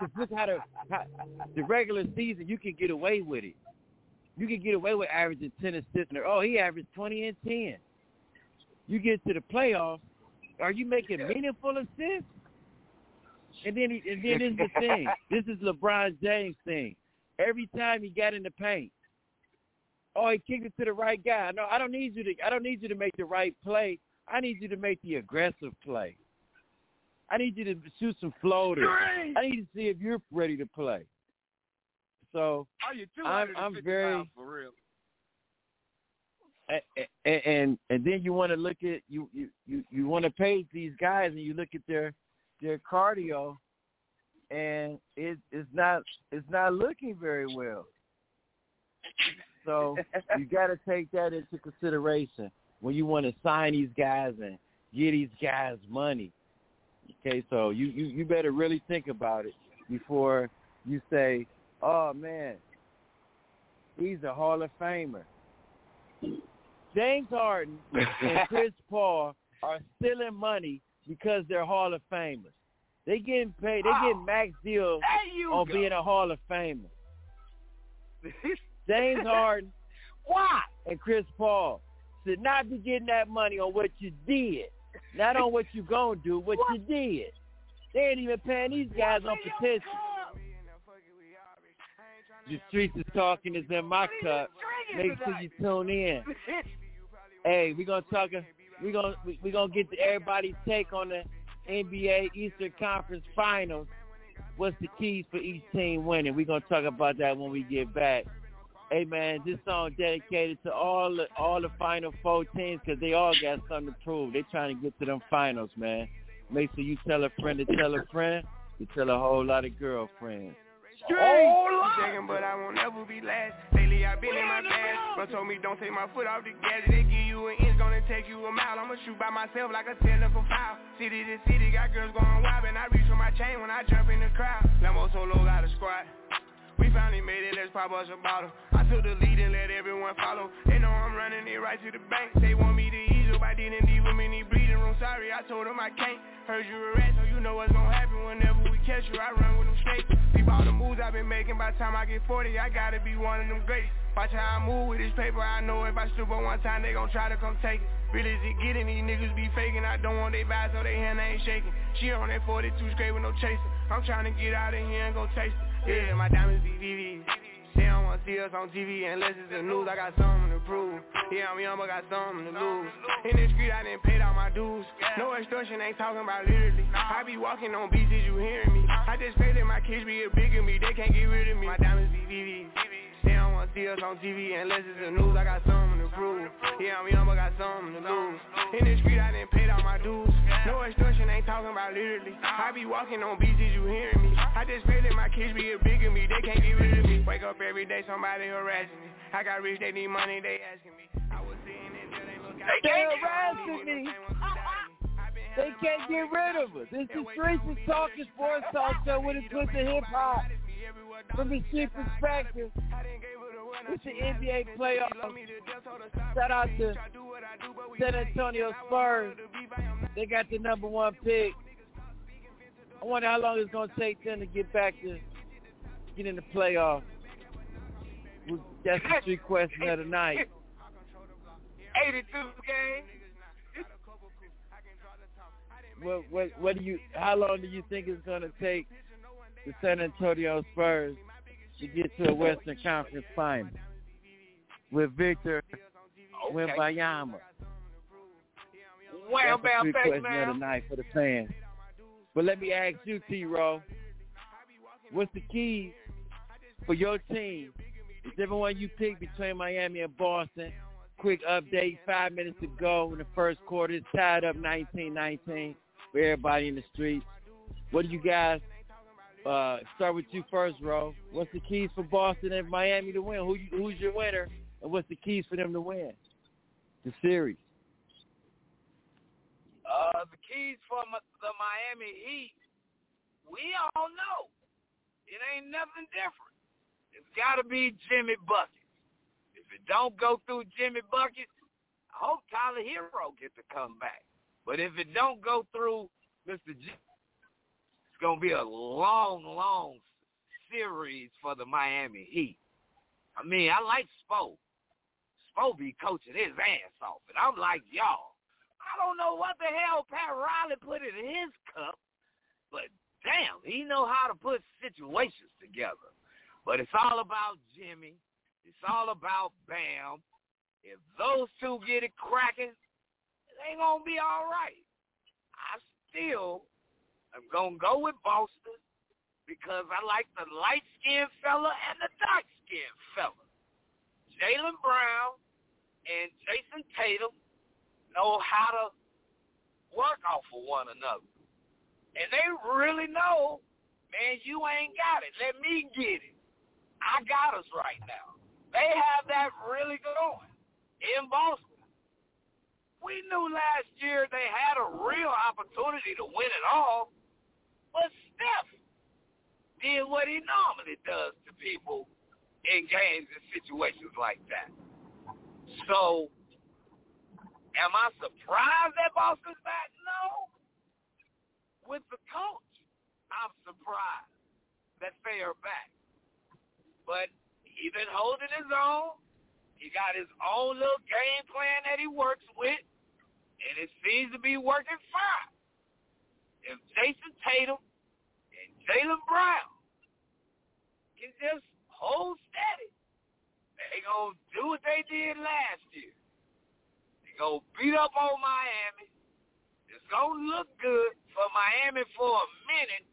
Because look how the regular season, you can get away with it. You can get away with averaging 10 assists. Oh, he averaged 20 and 10. You get to the playoffs, are you making meaningful assists? And then this is the thing. This is LeBron James' thing. Every time he got in the paint, oh, he kicked it to the right guy. No, I don't need you to make the right play. I need you to make the aggressive play. I need you to shoot some floaters. I need to see if you're ready to play. So I'm very for real. And then you want to look at you want to pay these guys, and you look at their cardio, and it's not looking very well. So you got to take that into consideration when you want to sign these guys and give these guys money. Okay, so you better really think about it before you say, oh, man, he's a Hall of Famer. James Harden and Chris Paul are stealing money because they're Hall of Famers. They getting paid. They getting max deals on being a Hall of Famer. James Harden and Chris Paul should not be getting that money on what you did, not on what you gonna do, what you did. They ain't even paying these guys on potential. The Streets Is Talking is in my cup. Make sure you tune in. Hey, we're gonna get to everybody's take on the NBA Eastern Conference Finals. What's the keys for each team winning? We're gonna talk about that when we get back. Hey man, this song dedicated to all the Final Four teams because they all got something to prove. They trying to get to them finals, man. Make sure you tell a friend to tell a friend to tell a whole lot of girlfriends. I'm digging, but I won't ever be last. Lately I've been in my past. Bro told me don't take my foot off the gas. They give you an inch, gonna take you a mile. I'ma shoot by myself like a 10 for foul. City to city, got girls going wild, and I reach for my chain when I jump in the crowd. Lambo solo got a squad. We finally made it, let's pop us a bottle. I took the lead and let everyone follow. They know I'm running it right to the bank. They want me to ease up, I didn't leave them in the bleeding room. Sorry, I told them I can't. Heard you a rat, so you know what's gonna happen. Whenever we catch you, I run with them straight. Peep all the moves I've been making, by the time I get 40, I gotta be one of them greatest. Watch how I move with this paper, I know if I stoop up one time, they gon' try to come take it. Real as it getting, these niggas be faking. I don't want they vibes, so they hand ain't shaking. She on that 42 straight with no chaser. I'm trying to get out of here and go taste it. Yeah, my diamonds be VVs. They don't wanna see us on TV unless it's the news. I got something to prove. Yeah, I'm young, but got something to lose. In the street, I didn't pay out my dues. No extortion, ain't talking about literally. I be walking on beats, is you hearing me? I just pray that my kids be a big in me. They can't get rid of me. My diamonds be VVs. They don't wanna see us on TV unless it's the news. I got something to prove. Yeah, I'm young, but got something to lose. In the street, I didn't pay out my dues. No extortion, ain't talking about literally. I be walking on beats, is you hearing me? I just pray that my kids be a big in me. They can't get rid of me. Wake up every day, somebody harassing me. I got rich, they need money, they asking me. I was seeing it till they look at me. They're harassing me. They can't get rid of us. This is Streets Is Talking Sports Talk Show when it's with the hip hop. From the street perspective, it's the NBA playoffs. Shout out to San Antonio Spurs. They got the number one pick. I wonder how long it's going to take them to get back to get in the playoffs. That's the street question of the night. 82 games. What do you? How long do you think it's going to take the San Antonio Spurs to get to a Western Conference final with Victor Wembanyama? Well, that's the street question of the night for the fans. But let me ask you, T-Row, what's the key for your team? It's everyone you pick between Miami and Boston. Quick update, 5 minutes to go in the first quarter. It's tied up 19-19 for everybody in the streets. What do you guys, start with you first, Ro. What's the keys for Boston and Miami to win? Who's your winner, and what's the keys for them to win the series? The keys for the Miami Heat, we all know. It ain't nothing different. It's got to be Jimmy Buckets. If it don't go through Jimmy Buckets, I hope Tyler Hero gets to come back. But if it don't go through Mr. G, it's going to be a long, long series for the Miami Heat. I mean, I like Spo. Spo be coaching his ass off. And I'm like, y'all, I don't know what the hell Pat Riley put in his cup, but damn, he know how to put situations together. But it's all about Jimmy. It's all about Bam. If those two get it cracking, it ain't going to be all right. I still am going to go with Boston because I like the light-skinned fella and the dark-skinned fella. Jaylen Brown and Jason Tatum know how to work off of one another. And they really know, man, you ain't got it. Let me get it. I got us right now. They have that really going in Boston. We knew last year they had a real opportunity to win it all, but Steph did what he normally does to people in games and situations like that. So, am I surprised that Boston's back? No. With the coach, I'm surprised that they are back. But he's been holding his own. He got his own little game plan that he works with, and it seems to be working fine. If Jason Tatum and Jaylen Brown can just hold steady, they're going to do what they did last year. Go beat up on Miami. It's going to look good for Miami for a minute,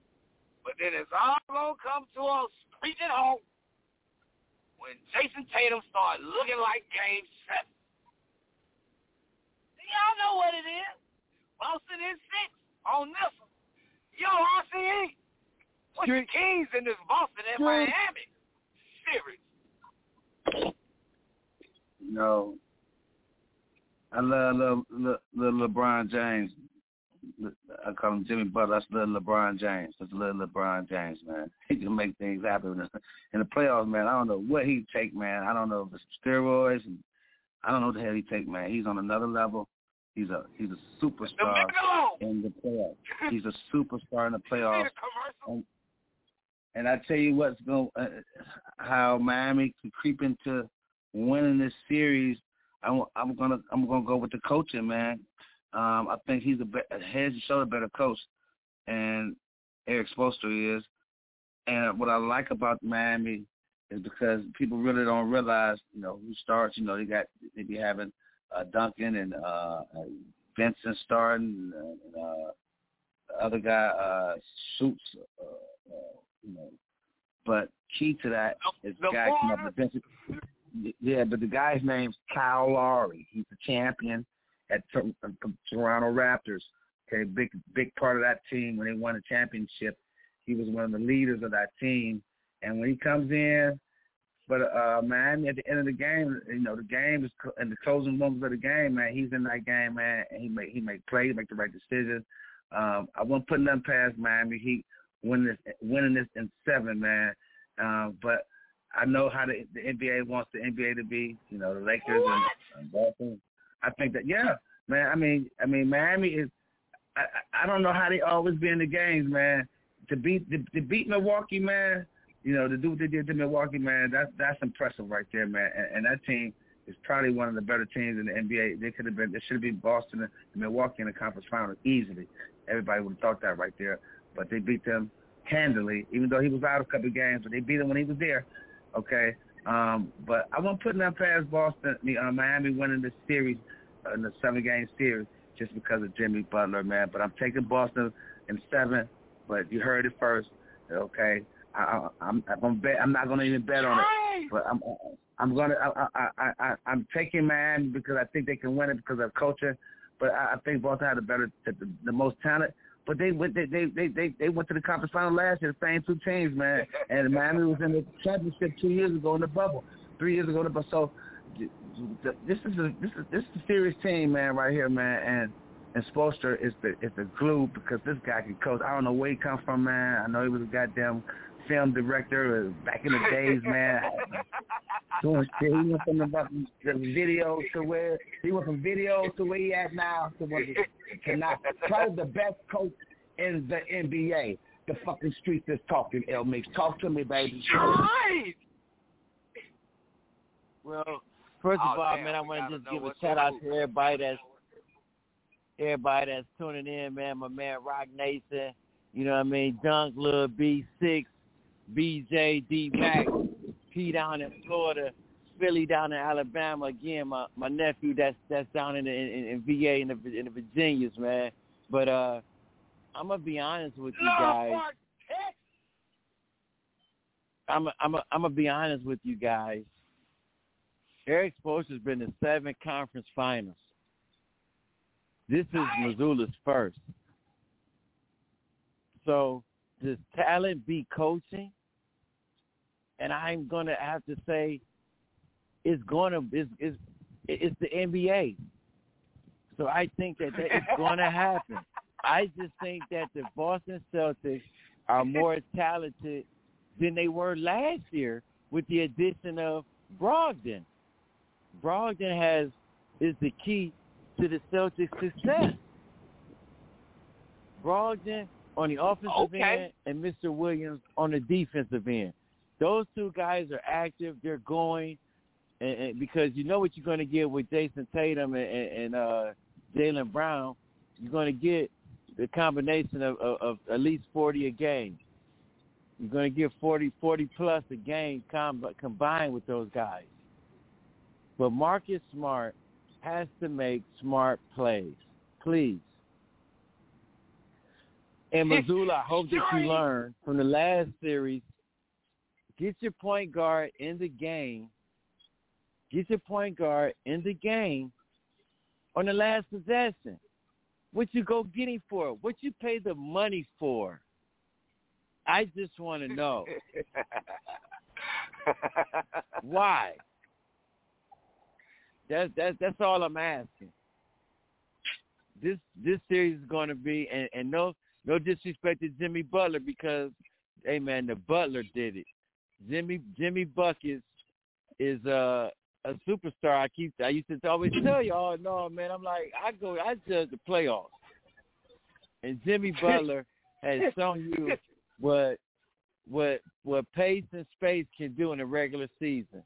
but then it's all going to come to a screeching halt when Jason Tatum starts looking like Game 7. Y'all know what it is. Boston is 6 on this one. Yo, I-C-E, put the keys in this Boston and Miami series. No. I love little LeBron James. I call him Jimmy Butler. That's little LeBron James. That's little LeBron James, man. He can make things happen in the playoffs, man. I don't know what he take, man. I don't know if it's steroids. I don't know what the hell he take, man. He's on another level. He's a superstar in the playoffs. He's a superstar in the playoffs. And I tell you what's going how Miami can creep into winning this series. I'm gonna go with the coaching, man. I think he's a head and shoulder better coach, and Eric Spoelstra is. And what I like about Miami is because people really don't realize, you know, who starts. You know, they be having Duncan and Vincent starting, and the other guy Shoots. You know, but key to that is the guy. Yeah, but the guy's name's Kyle Lowry. He's a champion at Toronto Raptors. Okay, big part of that team when they won a championship. He was one of the leaders of that team. And when he comes in, but man, at the end of the game, you know, the game is in the closing moments of the game, man. He's in that game, man. And he make plays, make the right decisions. I wouldn't put nothing past Miami Heat winning this in seven, man. But I know how the NBA wants the NBA to be. You know, the Lakers and Boston. I think that, yeah, man. I mean, Miami is. I don't know how they always be in the games, man. To beat Milwaukee, man. You know, to do what they did to Milwaukee, man, that's impressive right there, man. And that team is probably one of the better teams in the NBA. They should have been Boston and Milwaukee in the conference final easily. Everybody would have thought that right there. But they beat them handily, even though he was out a couple of games, but they beat him when he was there. Okay. But I won't put nothing past Boston, Miami winning this series, in the seven-game series, just because of Jimmy Butler, man. But I'm taking Boston in seven, but you heard it first, okay? I'm not gonna even bet on it, but I'm taking Miami because I think they can win it because of culture. But I think Boston had the most talent. But they went to the conference final last year, the same two teams, man. And Miami was in the championship 2 years ago in the bubble, 3 years ago in the bubble. So this is a serious team, man, right here, man. And Spoelstra is the glue because this guy can coach. I don't know where he come from, man. I know he was a goddamn film director back in the days, man. Doing shit. He went from the video to where he went from video to where he at now to not probably the best coach in the NBA. The fucking streets is talking. L Mix, talk to me, baby. Right. Well, first of all, man, I want to just give a shout out to everybody that's tuning in, man. My man Rock Nation, you know what I mean. Dunk Lil B6, BJ D Mac, P down in Florida, Philly down in Alabama. Again, my nephew that's down in VA in the Virginias, man. But I'm gonna be honest with you guys. I'm gonna be honest with you guys. Eric Spoelstra's been in 7 conference finals. This is Missoula's first. So does talent be coaching? And I'm gonna have to say, it's the NBA. So I think that it's gonna happen. I just think that the Boston Celtics are more talented than they were last year with the addition of Brogdon. Brogdon is the key to the Celtics' success. Brogdon on the offensive end and Mr. Williams on the defensive end. Those two guys are active. They're going, and because you know what you're going to get with Jason Tatum and Jaylen Brown. You're going to get the combination of at least 40 a game. You're going to get 40 plus a game combined with those guys. But Marcus Smart has to make smart plays, please. And Missoula, I hope that you learn from the last series. Get your point guard in the game. Get your point guard in the game on the last possession. What you go getting for? What you pay the money for? I just want to know. Why? That's all I'm asking. This series is going to be, and no disrespect to Jimmy Butler because, hey man, the Butler did it. Jimmy Buck is a superstar. I used to always tell y'all, no man, I'm like I judge the playoffs, and Jimmy Butler has shown you what pace and space can do in a regular season.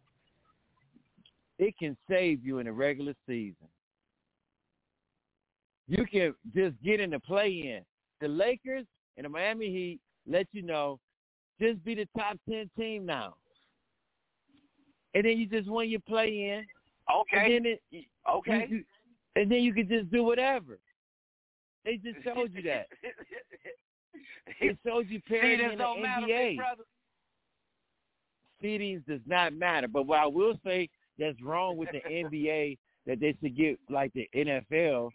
It can save you in the regular season. You can just get in the play-in. The Lakers and the Miami Heat let you know, just be the top 10 team now. and then you just win your play-in. Okay. And then, and then you can just do whatever. They just told you that. They told you parity in the NBA. Cities does not matter. But what I will say that's wrong with the NBA that they should get like the NFL,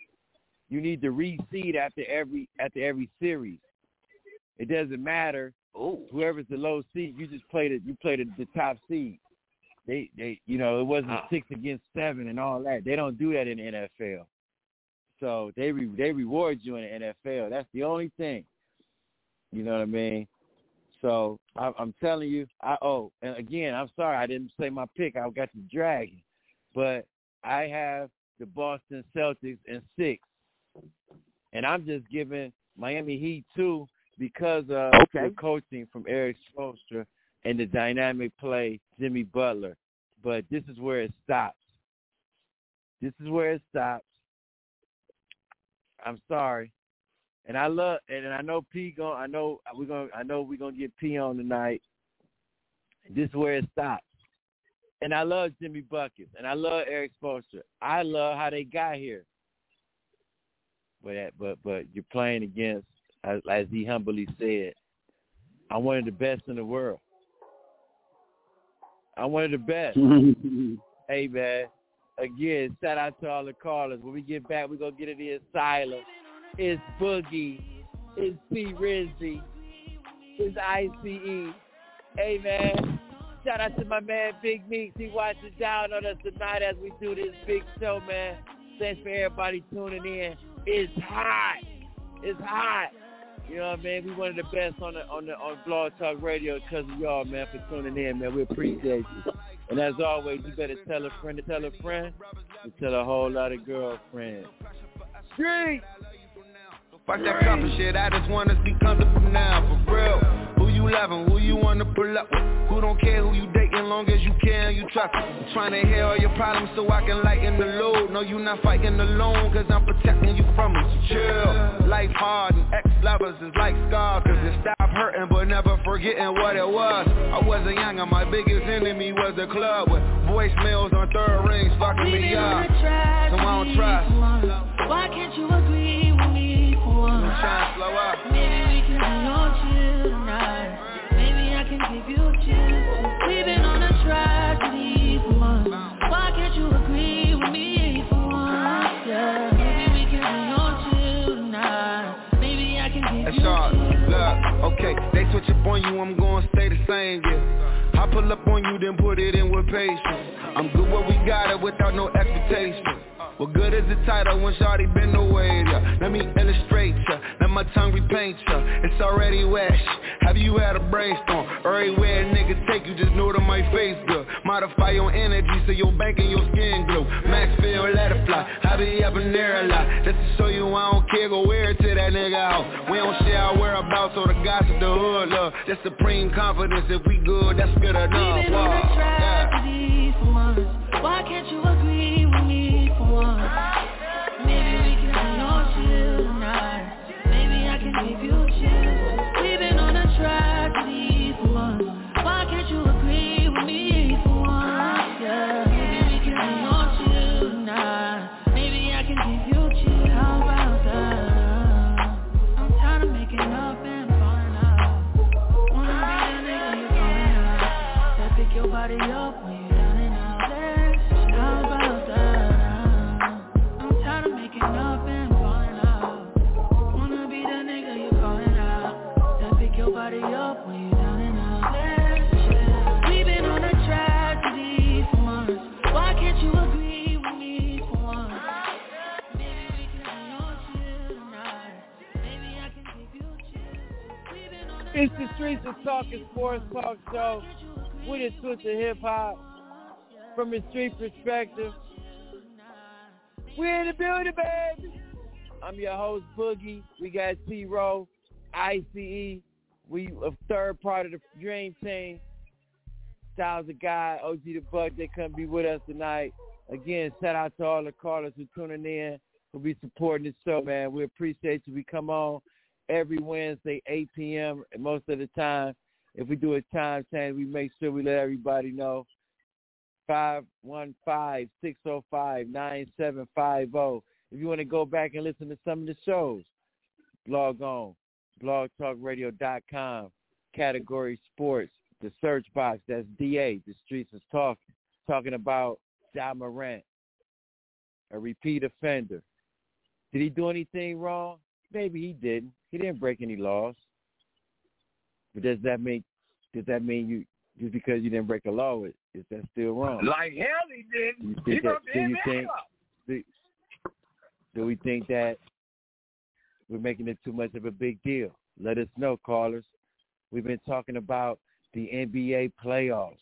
you need to reseed after every series. It doesn't matter. Ooh. Whoever's the low seed, you just played it. You played the top seed. They you know, it wasn't 6 against 7 and all that. They don't do that in the NFL. So they reward you in the NFL. That's the only thing. You know what I mean? So I'm telling you, and again, I'm sorry I didn't say my pick. I got the Dragon, but I have the Boston Celtics in 6, and I'm just giving Miami Heat 2 because of the coaching from Eric Spoelstra and the dynamic play Jimmy Butler. But this is where it stops. I'm sorry. And I love, and I know P going. I know we're gonna get P on tonight. This is where it stops. And I love Jimmy Buckets, and I love Eric Spoelstra. I love how they got here. But you're playing against, as he humbly said, I'm one of the best in the world. I'm one of the best. Hey man, again, shout out to all the callers. When we get back, we're gonna get it in silence. It's Boogie, it's T-Rizzy, it's I-C-E. Hey, man, shout out to my man Big Meeks. He watches down on us tonight as we do this big show, man. Thanks for everybody tuning in. It's hot. It's hot. You know what I mean? We one of the best on Blog Talk Radio because of y'all, man, for tuning in, man. We appreciate you. And as always, you better tell a friend to tell a friend to tell a whole lot of girlfriends. Drink! Fuck that couple shit, I just wanna see comfortable now, for real. Who you loving, who you wanna pull up with? Who don't care who you dating, long as you care and you trust me. Tryna hear all your problems so I can lighten the load. No, you not fighting alone, cause I'm protecting you from it, so chill. Life hard and ex-lovers is like scars, cause it stopped hurting but never forgetting what it was. I wasn't young and my biggest enemy was the club with voicemails on third rings fucking me up. So I don't trust. Why can't you agree with me? Trying to slow up. Maybe we can be on chill tonight. Maybe I can give you chills. We've been on a tragedy for months. Why can't you agree with me for once? Yeah. Maybe we can be on chill tonight. Maybe I can give you chills. Look, okay, they switch up on you, I'm gonna stay the same, yeah. I pull up on you, then put it in with patience. I'm good what we got it without no expectations. What good is the title when shawty been away? Yeah. Let me illustrate ya, let my tongue repaint ya. It's already wet, have you had a brainstorm? Everywhere niggas take you, just know to my face good. Modify your energy so your bank and your skin glow. Maxfield, let it fly, I be up in there a lot. Just to show you I don't care, go wear it to that nigga out. We don't share our whereabouts or the gossip, the hood love. That's supreme confidence, if we good, that's good enough. Even on the tragedy for months, why can't you agree with me? Maybe we can be on chill tonight. Maybe I can give you chills. We've been on a tragedy for once. Why can't you agree with me for once? Yeah. Maybe we can be on chill tonight. Maybe I can give you chills. How about that? I'm tired of making up and falling out. Wanna be a nigga you're falling out. That pick your body up when you're down and out. How about that? Up and falling out. Wanna be that nigga you calling out. That pick your body up when you down and out. We've been on a tragedy for months. Why can't you agree with me for once? Maybe we can be on chill tonight. Maybe I can give you chill. It's the Streets of Talking Sports Talk Show. We just switch to hip hop from a street perspective. We're in the building, baby. I'm your host, Boogie. We got T-Row, I-C-E. We a third part of the Dream Team. Styles of God, O.G. the Buck, they couldn't be with us tonight. Again, shout out to all the callers who tuning in, who be supporting this show, man. We appreciate you. We come on every Wednesday, 8 p.m. And most of the time, if we do a time change, we make sure we let everybody know. 515-605-9750. If you want to go back and listen to some of the shows, log on, blogtalkradio.com, category sports, the search box, that's DA, the streets is talking about Ja Morant, a repeat offender. Did he do anything wrong? Maybe he didn't. He didn't break any laws. But does that mean you, just because you didn't break a law, is that still wrong? Like hell he didn't. He broke the NBA law. Do we think that we're making it too much of a big deal? Let us know, callers. We've been talking about the NBA playoffs,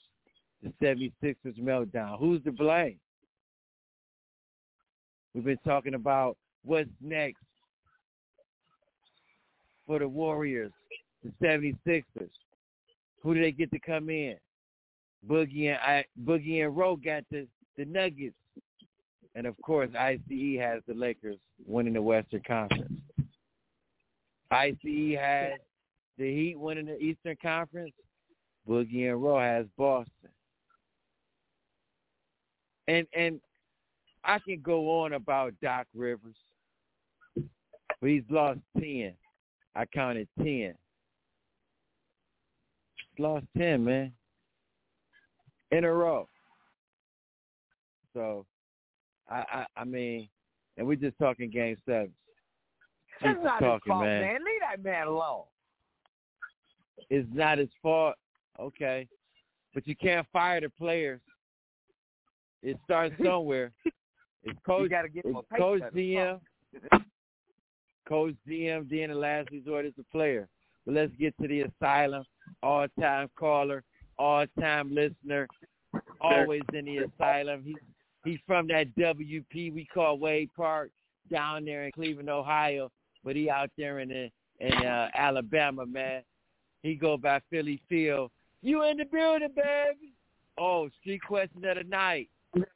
the 76ers meltdown. Who's to blame? We've been talking about what's next for the Warriors, the 76ers. Who do they get to come in? Boogie and Roe got the Nuggets. And, of course, I-C-E has the Lakers winning the Western Conference. I-C-E has the Heat winning the Eastern Conference. Boogie and Roe has Boston. And I can go on about Doc Rivers, but he's lost 10. I counted 10. Lost 10, man, in a row. So, I mean, and we're just talking game sevens. That's not his fault, man. Leave that man alone. It's not his fault. Okay. But you can't fire the players. It starts somewhere. It's coach, GM. Coach, GM, then the last resort is the player. But let's get to the asylum. All-time caller, all-time listener, always in the asylum. He's from that WP we call Wade Park down there in Cleveland, Ohio, but he out there in Alabama, man. He go by Philly Phil. You in the building, baby? Oh, street question of the night.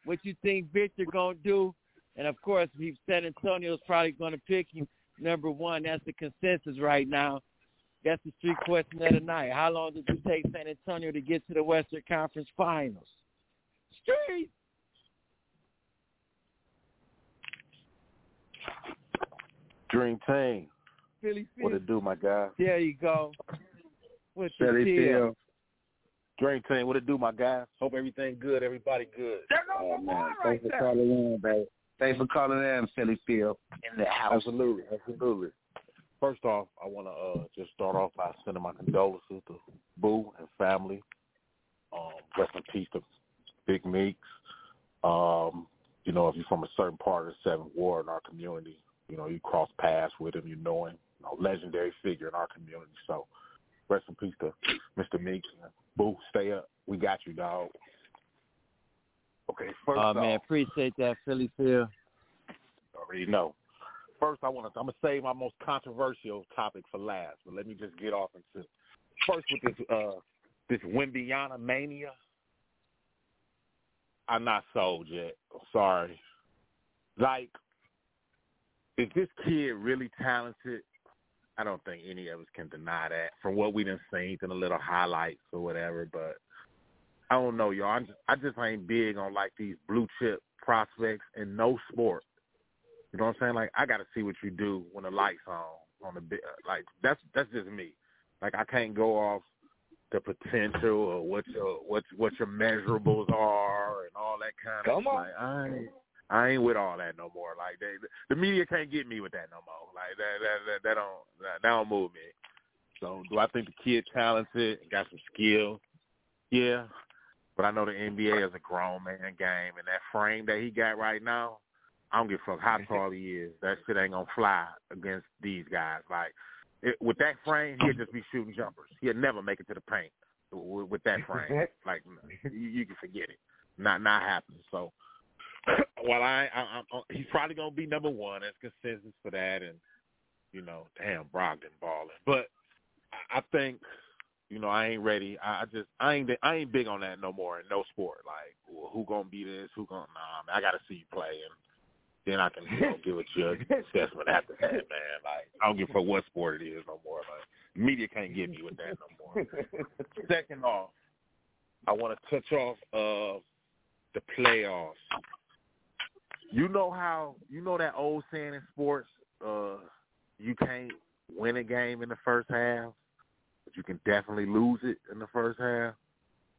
What you think Victor gonna do? And of course, San Antonio's probably gonna pick him number one. That's the consensus right now. That's the street question of the night. How long does it take San Antonio to get to the Western Conference Finals? Street. Dream Team. Philly Phil. What it do, my guy? There you go. What's Philly Phil. Dream Team. What it do, my guy? Hope everything good. Everybody good. There goes the bar right there. Thanks for calling in, baby. Thanks for calling in, Philly Phil. In the house. Absolutely. Absolutely. First off, I want to just start off by sending my condolences to Boo and family. Rest in peace to Big Meeks. You know, if you're from a certain part of the 7th Ward in our community, you know, you cross paths with him, you know him. You know, legendary figure in our community. So rest in peace to Mr. Meeks. Boo, stay up. We got you, dog. Okay, first off. Oh, man, appreciate that, Philly Phil. Already know. First, I'm going to save my most controversial topic for last, but let me just get off into first with this Wembanyama mania. I'm not sold yet. I'm sorry. Like, is this kid really talented? I don't think any of us can deny that from what we done seen in the little highlights or whatever, but I don't know, y'all. I just ain't big on, like, these blue-chip prospects in no sport. You know what I'm saying? Like, I got to see what you do when the light's on the like, that's just me. Like, I can't go off the potential or what your measurables are and all that kind of stuff. Like, I ain't with all that no more. Like, the media can't get me with that no more. Like, that don't move me. So, do I think the kid's talented and got some skill? Yeah. But I know the NBA is a grown man game, and that frame that he got right now, I don't give a fuck how tall he is. That shit ain't going to fly against these guys. Like, with that frame, he'll just be shooting jumpers. He'll never make it to the paint with that frame. Like, you can forget it. Not happening. So, while I'm he's probably going to be number one. That's consensus for that. And, you know, damn, Brogdon balling. But I think, you know, I ain't ready. I ain't big on that no more in no sport. Like, well, who going to be this? Who going to? Nah, man, I got to see you play and then I can, you know, give a judge assessment after that, man. Like, I don't give a fuck what sport it is no more. Like, media can't get me with that no more. Second off, I want to touch off the playoffs. You know how that old saying in sports, you can't win a game in the first half, but you can definitely lose it in the first half.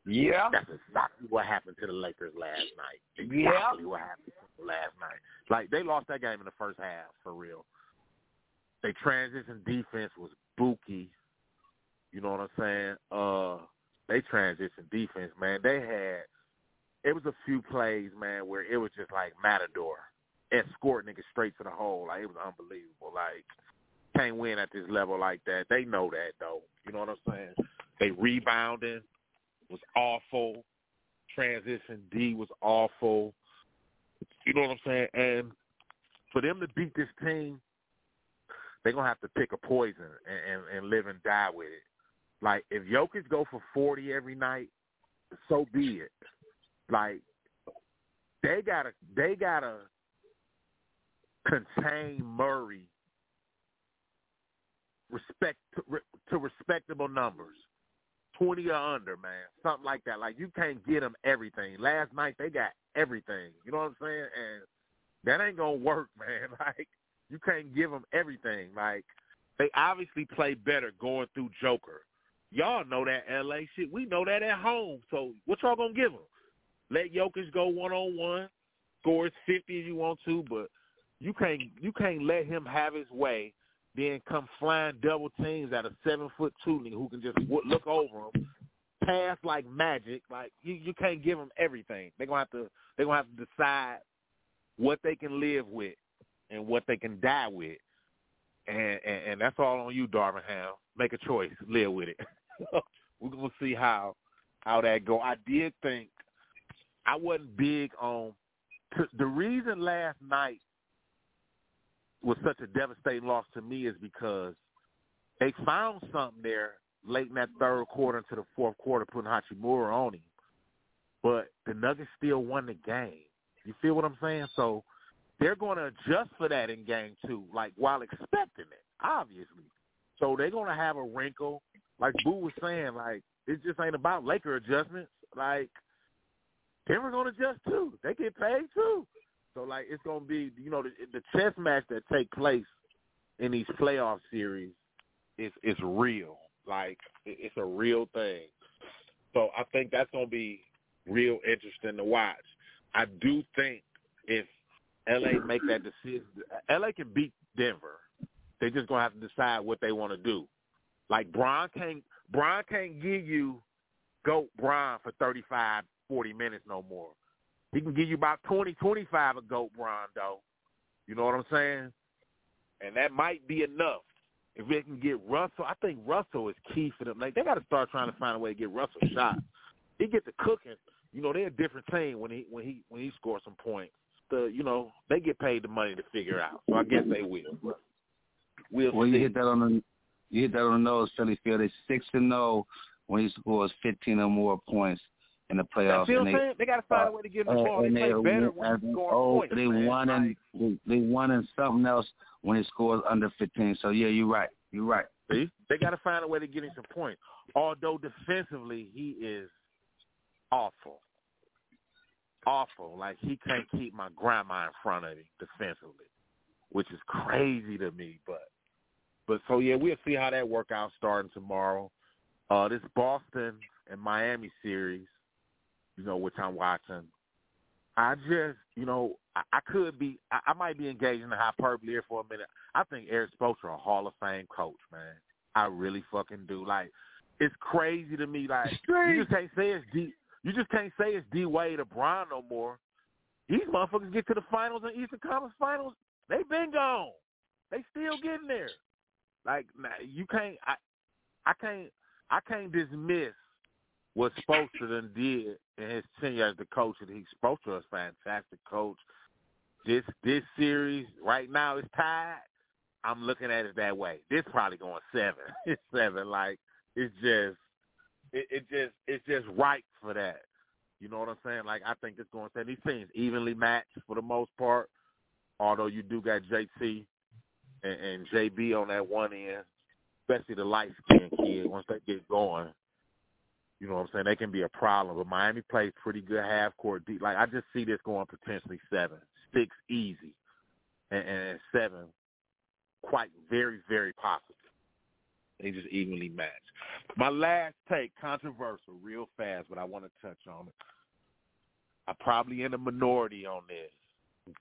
Yeah, that's exactly what happened to the Lakers last night. Exactly what happened last night. Like, they lost that game in the first half for real. They transition defense was bookie. You know what I'm saying? They transition defense, man. They had it was a few plays, man, where it was just like Matador escorting niggas straight to the hole. Like, it was unbelievable. Like, can't win at this level like that. They know that though. You know what I'm saying? They rebounding was awful. Transition D was awful. You know what I'm saying? And for them to beat this team, they're going to have to pick a poison and live and die with it. Like, if Jokic go for 40 every night, so be it. Like, they gotta contain Murray to respectable numbers, 20 or under, man, something like that. Like, you can't get them everything. Last night they got everything. You know what I'm saying? And that ain't going to work, man. Like, you can't give them everything. Like, they obviously play better going through Joker. Y'all know that L.A. shit. We know that at home. So what y'all going to give them? Let Jokic go one-on-one, score as 50 as you want to, but you can't let him have his way, then come flying double teams at a 7-foot tooling who can just look over him, pass like magic. Like, you can't give them everything. They're going to have to decide what they can live with and what they can die with. And that's all on you, Darvin Ham. Make a choice. Live with it. We're going to see how that go. I did think I wasn't big on – the reason last night was such a devastating loss to me is because they found something there late in that third quarter into the fourth quarter, putting Hachimura on him. But the Nuggets still won the game. You feel what I'm saying? So they're going to adjust for that in game two, like, while expecting it, obviously. So they're going to have a wrinkle. Like Boo was saying, like, it just ain't about Laker adjustments. Like, Denver's going to adjust too. They get paid too. So, like, it's going to be, you know, the chess match that take place in these playoff series is real. Like, it's a real thing. So I think that's going to be real interesting to watch. I do think if L.A. make that decision, L.A. can beat Denver. They're just going to have to decide what they want to do. Like, Bron can't give you GOAT Bron for 35, 40 minutes no more. He can give you about 20, 25 a GOAT Bron, though. You know what I'm saying? And that might be enough. If they can get Russell, I think Russell is key for them. Like, they got to start trying to find a way to get Russell shot. He gets to cooking. You know, they're a different team when he scores some points. You know, they get paid the money to figure out. So I guess they will. Well, you hit that on the nose, Philly Field. It's 6-0 when he scores 15 or more points in the playoffs. You feel what I'm saying? They got to find a way to get him the ball. They play better when he scores points. They won in something else when he scores under 15. So, yeah, you're right. See? They got to find a way to get him some points. Although defensively, he is awful. Awful. Like, he can't keep my grandma in front of him defensively, which is crazy to me. But so, yeah, we'll see how that workout starting tomorrow. This Boston and Miami series, you know, which I'm watching, I just, you know, I might be engaging in hyperbole here for a minute. I think Eric Spoelstra a Hall of Fame coach, man. I really fucking do. Like, it's crazy to me. Like, you just can't say it's D-Wade or Bron no more. These motherfuckers get to the finals and Eastern Conference finals, they been gone. They still getting there. Like, you can't – I can't dismiss what Spoelstra done did in his tenure as the coach. And Spoelstra is a fantastic coach. This series right now is tied. I'm looking at it that way. This probably going 7. It's 7. Like, it's just – It's just right for that. You know what I'm saying? Like, I think it's going to say these teams evenly matched for the most part, although you do got JT and JB on that one end, especially the light-skinned kid once they get going. You know what I'm saying? They can be a problem. But Miami plays pretty good half-court deep. Like, I just see this going potentially 7, 6 easy, and 7 quite very, very possible. They just evenly match. My last take, controversial, real fast, but I want to touch on it. I'm probably in the minority on this.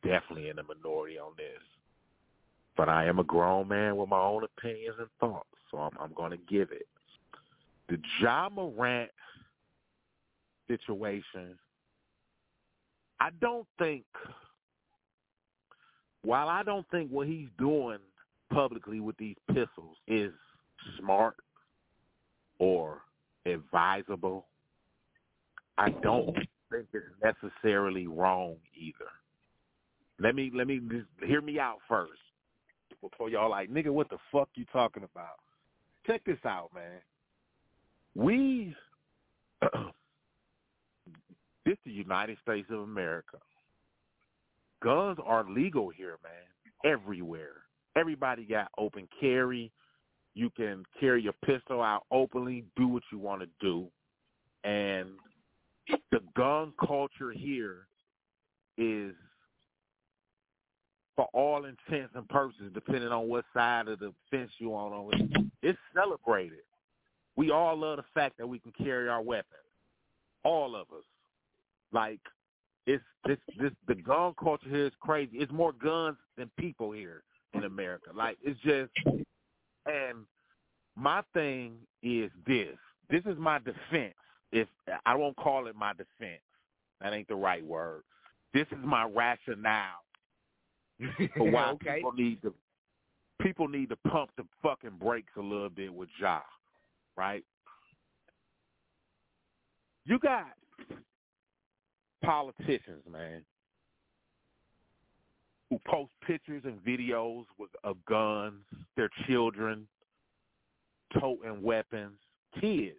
Definitely in the minority on this. But I am a grown man with my own opinions and thoughts, so I'm going to give it. The Ja Morant situation, I don't think what he's doing publicly with these pistols is smart or advisable. I don't think it's necessarily wrong either. Let me just hear me out first before y'all like, nigga, what the fuck you talking about? Check this out, man. This the United States of America. Guns are legal here, man, everywhere. Everybody got open carry. You can carry your pistol out openly, do what you want to do. And the gun culture here is, for all intents and purposes, depending on what side of the fence you're on, it's celebrated. We all love the fact that we can carry our weapon, all of us. Like, the gun culture here is crazy. It's more guns than people here in America. Like, it's just, and my thing is this. This is my defense. I won't call it my defense. That ain't the right word. This is my rationale for why okay. people need to pump the fucking brakes a little bit with Ja. Right? You got politicians, man, who post pictures and videos of guns, their children toting weapons, kids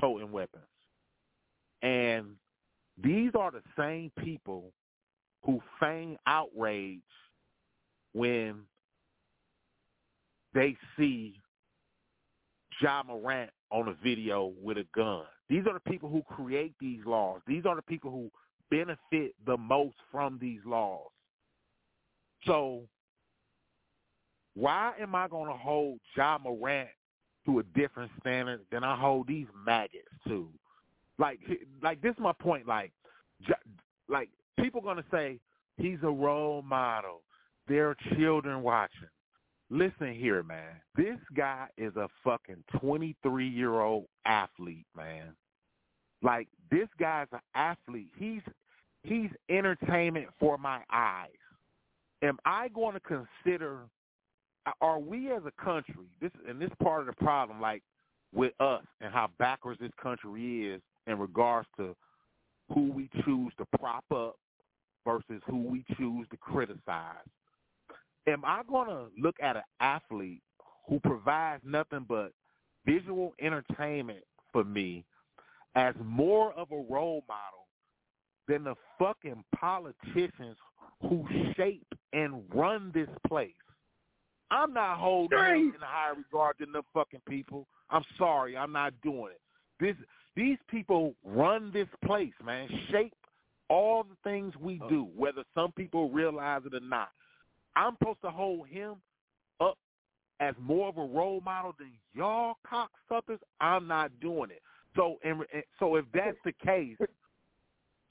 toting weapons. And these are the same people who feign outrage when they see Ja Morant on a video with a gun. These are the people who create these laws. These are the people who benefit the most from these laws. So why am I going to hold Ja Morant to a different standard than I hold these maggots to? Like this is my point. Like people going to say he's a role model. There are children watching. Listen here, man. This guy is a fucking 23-year-old athlete, man. Like, this guy's an athlete. He's entertainment for my eyes. Am I going to consider, are we as a country, this part of the problem, like, with us and how backwards this country is in regards to who we choose to prop up versus who we choose to criticize. Am I going to look at an athlete who provides nothing but visual entertainment for me as more of a role model than the fucking politicians who shape and run this place? I'm not holding them in higher regard than the fucking people. I'm sorry, I'm not doing it. These people run this place, man, shape all the things we do, whether some people realize it or not. I'm supposed to hold him up as more of a role model than y'all cocksuckers? I'm not doing it. So if that's the case,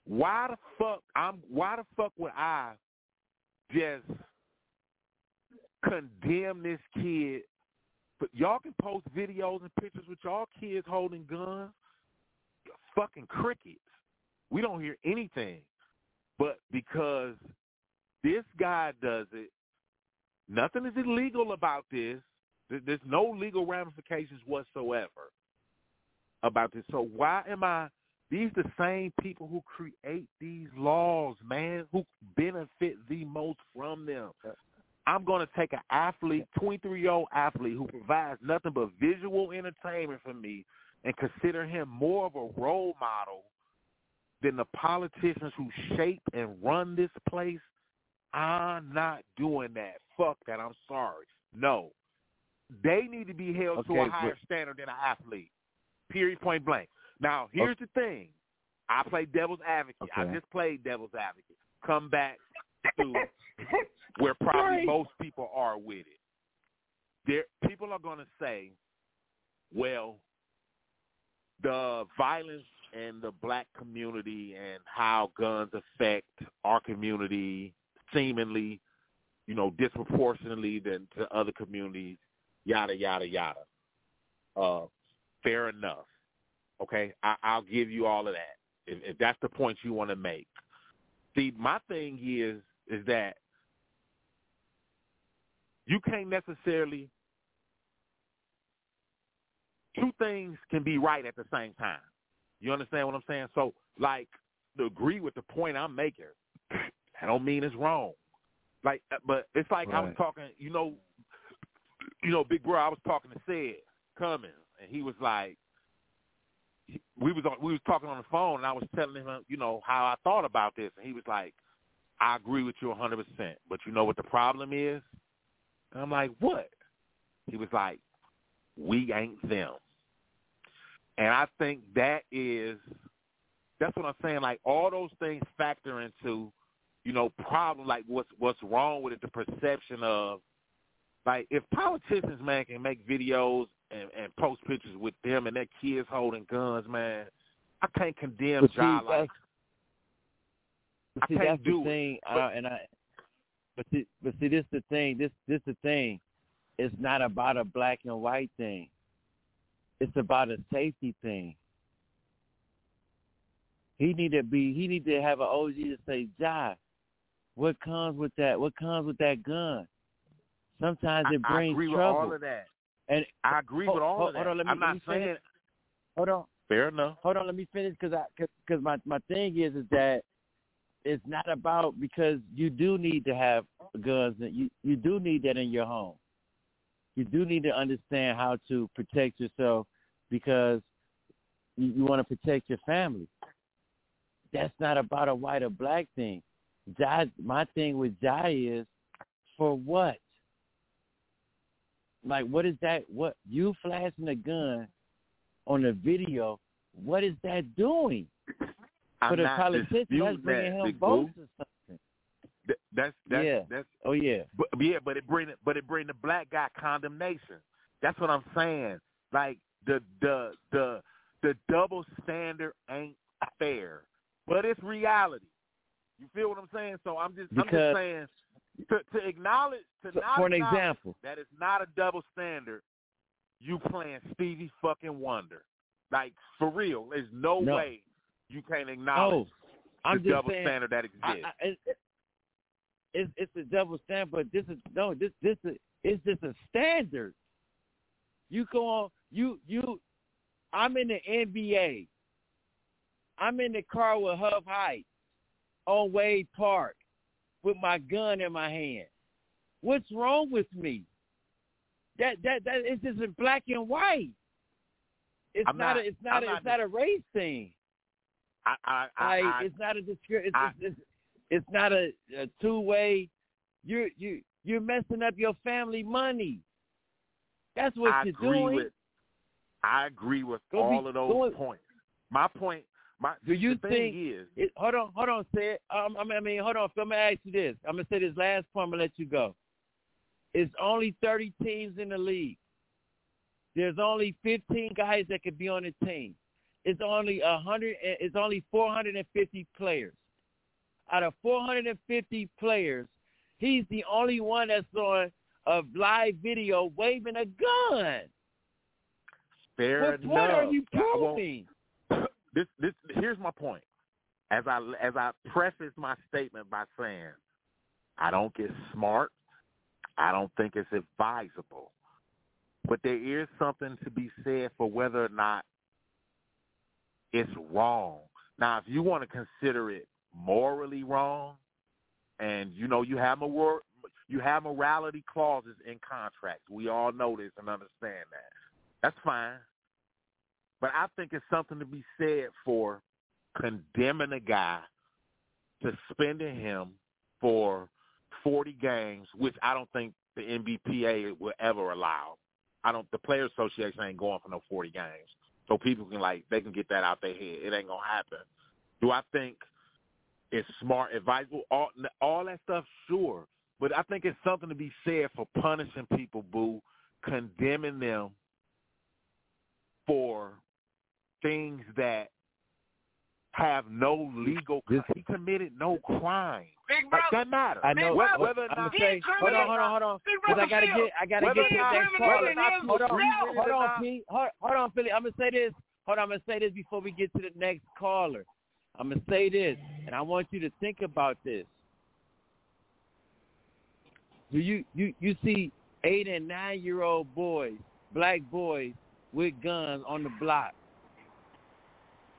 why the fuck would I just condemn this kid? But y'all can post videos and pictures with y'all kids holding guns. You're fucking crickets. We don't hear anything. But because this guy does it, nothing is illegal about this. There's no legal ramifications whatsoever about this. So why am I – these the same people who create these laws, man, who benefit the most from them. I'm going to take an athlete, 23-year-old athlete who provides nothing but visual entertainment for me and consider him more of a role model than the politicians who shape and run this place. I'm not doing that. Fuck that. I'm sorry. No. They need to be held to a higher standard than an athlete. Period, point blank. Now, here's the thing. I play devil's advocate. Okay. I just played devil's advocate. Come back to where probably most people are with it. People are going to say, well, the violence in the black community and how guns affect our community seemingly, you know, disproportionately than to other communities, yada, yada, yada. Fair enough. Okay, I'll give you all of that. If that's the point you want to make. See, my thing is that you can't necessarily – two things can be right at the same time. You understand what I'm saying? So, like, to agree with the point I'm making, I don't mean it's wrong. Like, but it's like right. I was talking – you know, big bro, I was talking to Sid Cummins, and he was like, we was talking on the phone, and I was telling him, you know, how I thought about this, and he was like, I agree with you 100%, but you know what the problem is? And I'm like, what? He was like, we ain't them. And I think that's what I'm saying, like all those things factor into, you know, problem, like what's wrong with it, the perception of, like, if politicians, man, can make videos and post pictures with them and their kids holding guns, man, I can't condemn Ja. Like, I can't do it. But see, this is the thing. This the thing. It's not about a black and white thing. It's about a safety thing. He need to have an OG to say, Ja, what comes with that? What comes with that gun? Sometimes it brings trouble. I agree with all of that. And I agree with all of that. Hold on, I'm not saying. Hold on. Fair enough. Hold on, let me finish because my thing is that it's not about, because you do need to have guns. You do need that in your home. You do need to understand how to protect yourself because you want to protect your family. That's not about a white or black thing. My thing with Jai is, for what? Like, what is that? What you flashing a gun on a video? What is that doing for the politicians? That's bringing him votes or something. But it bring the black guy condemnation. That's what I'm saying. Like the double standard ain't fair, but it's reality. You feel what I'm saying? So I'm just saying. To acknowledge, that it's not a double standard, you playing Stevie fucking Wonder. Like, for real, there's no way you can't acknowledge the double standard that exists. It's a double standard, but it's just a standard. I'm in the NBA. I'm in the car with Hub Height on Wade Park, with my gun in my hand. What's wrong with me? That it's just in black and white. It's not a race thing. It's not a two-way. You're messing up your family money. That's what you're doing. I agree with all of those points. So I'm going to ask you this. I'm going to say this last point, I'm going to let you go. It's only 30 teams in the league. There's only 15 guys that could be on a team. It's only 450 players. Out of 450 players, he's the only one that's on a live video waving a gun. Fair enough. What are you proving? Here's my point. As I preface my statement by saying, I don't get smart. I don't think it's advisable. But there is something to be said for whether or not it's wrong. Now, if you want to consider it morally wrong, and you know you have morality clauses in contracts, we all know this and understand that. That's fine. But I think it's something to be said for condemning a guy to suspending him for 40 games, which I don't think the NBPA will ever allow. The Players Association ain't going for no 40 games. So people can, like, they can get that out their head. It ain't going to happen. Do I think it's smart, advisable, all that stuff? Sure. But I think it's something to be said for punishing people, boo, condemning them for things that have no legal. He committed no crime. Big brother, that matter. I know. Whether or not, hold on. Because I gotta get to the next caller. Hold on, Philly. I'm gonna say this before we get to the next caller. I'm gonna say this, and I want you to think about this. Do you see 8 and 9-year-old boys, black boys, with guns on the block?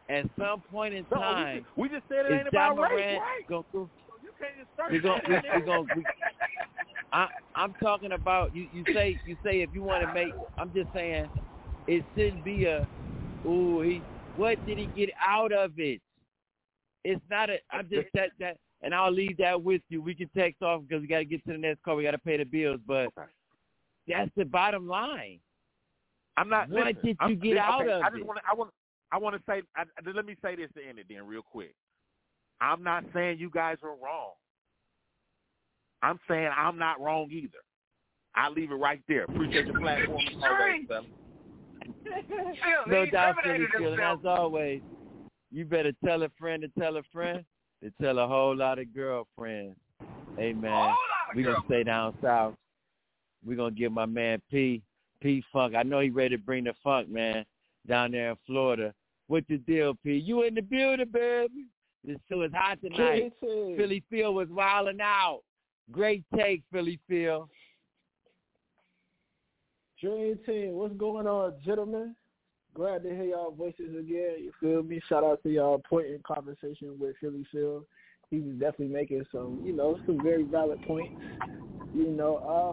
At some point in time, we just said it ain't about race, right? So you can't just start. I'm talking about you say if you want to make. I'm just saying it shouldn't be a. Ooh, what did he get out of it? It's not a. I'm just that. And I'll leave that with you. We can text off because we got to get to the next call. We got to pay the bills, but that's the bottom line. I'm not. What did you get out of it? I want to say, let me say this to end it then real quick. I'm not saying you guys are wrong. I'm saying I'm not wrong either. I leave it right there. Appreciate your platform. No doubt, and as always, you better tell a friend to tell a friend to tell a whole lot of girlfriends. Hey, man, we're going to stay down south. We're going to give my man P Funk. I know he ready to bring the funk, man. Down there in Florida. What the deal, P? You in the building, baby. This show is hot tonight. Philly Phil was wilding out. Great take, Philly Phil. Dream Team, what's going on, gentlemen? Glad to hear y'all voices again. You feel me? Shout out to y'all important conversation with Philly Phil. He was definitely making some very valid points.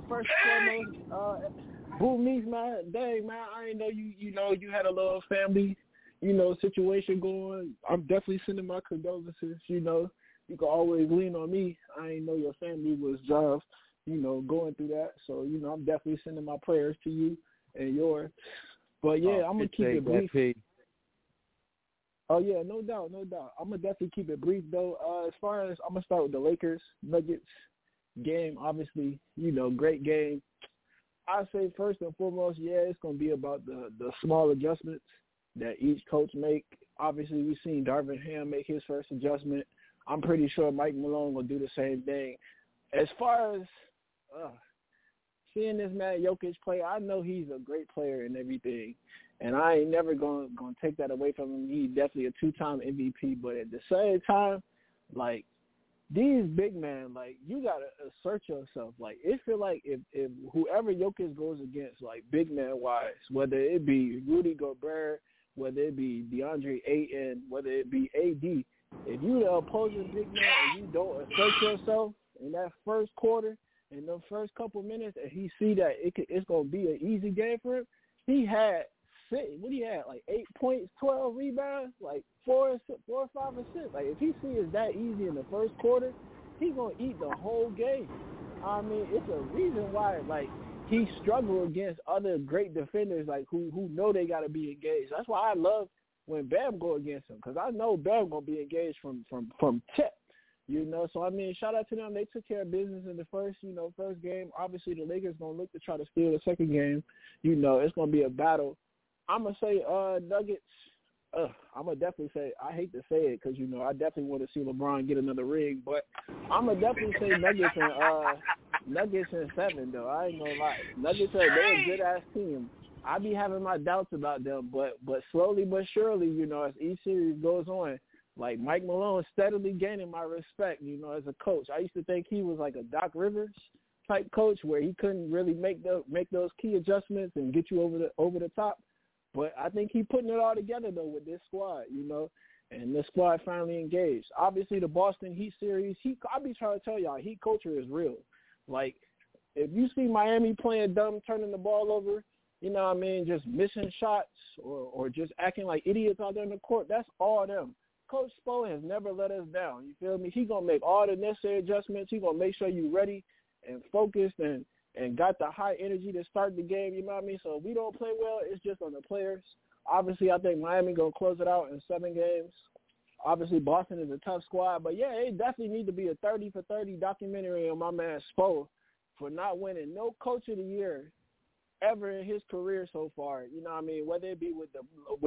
First and foremost, Boo Meeks, man, dang, man, I didn't know you had a little family, situation going. I'm definitely sending my condolences, You can always lean on me. I didn't know your family was just, going through that. So, I'm definitely sending my prayers to you and yours. But, yeah, I'm going to keep it brief. Oh, yeah, no doubt. I'm going to definitely keep it brief, though. As far as I'm going to start with the Lakers, Nuggets game, obviously, great game. I say first and foremost, it's going to be about the small adjustments that each coach make. Obviously, we've seen Darvin Ham make his first adjustment. I'm pretty sure Mike Malone will do the same thing. As far as seeing this man Jokic play, I know he's a great player and everything, and I ain't never going to take that away from him. He's definitely a two-time MVP, but at the same time, like, these big men, like, you got to assert yourself. Like, it feel like if whoever Jokic goes against, like, big man-wise, whether it be Rudy Gobert, whether it be DeAndre Ayton, whether it be AD, if you the opposing big man and you don't assert yourself in that first quarter, in the first couple minutes, and he see that it's going to be an easy game for him, he had, like, 8 points, 12 rebounds, like, 4 or 5 assists. Like, if he sees it's that easy in the first quarter, he going to eat the whole game. I mean, it's a reason why, like, he struggled against other great defenders, like, who know they got to be engaged. That's why I love when Bam go against him, because I know Bam going to be engaged from tip, So, I mean, shout out to them. They took care of business in the first, first game. Obviously, the Lakers going to look to try to steal the second game. It's going to be a battle. I'm going to say Nuggets. I'm going to definitely say – I hate to say it because, I definitely want to see LeBron get another ring, but I'm going to definitely say Nuggets in 7, though. I ain't going to lie. Nuggets, they're a good-ass team. I be having my doubts about them, but slowly but surely, as each series goes on, like Mike Malone steadily gaining my respect, as a coach. I used to think he was like a Doc Rivers type coach where he couldn't really make those key adjustments and get you over the top. But I think he's putting it all together, though, with this squad, and this squad finally engaged. Obviously, the Boston Heat series, I be trying to tell y'all, Heat culture is real. Like, if you see Miami playing dumb, turning the ball over, just missing shots or just acting like idiots out there in the court, that's all them. Coach Spo has never let us down, you feel me? He's going to make all the necessary adjustments. He's going to make sure you're ready and focused and got the high energy to start the game, So if we don't play well, it's just on the players. Obviously, I think Miami going to close it out in 7 games. Obviously, Boston is a tough squad. But, yeah, it definitely need to be a 30-for-30 documentary on my man Spo for not winning no Coach of the Year ever in his career so far. You know what I mean? Whether it be with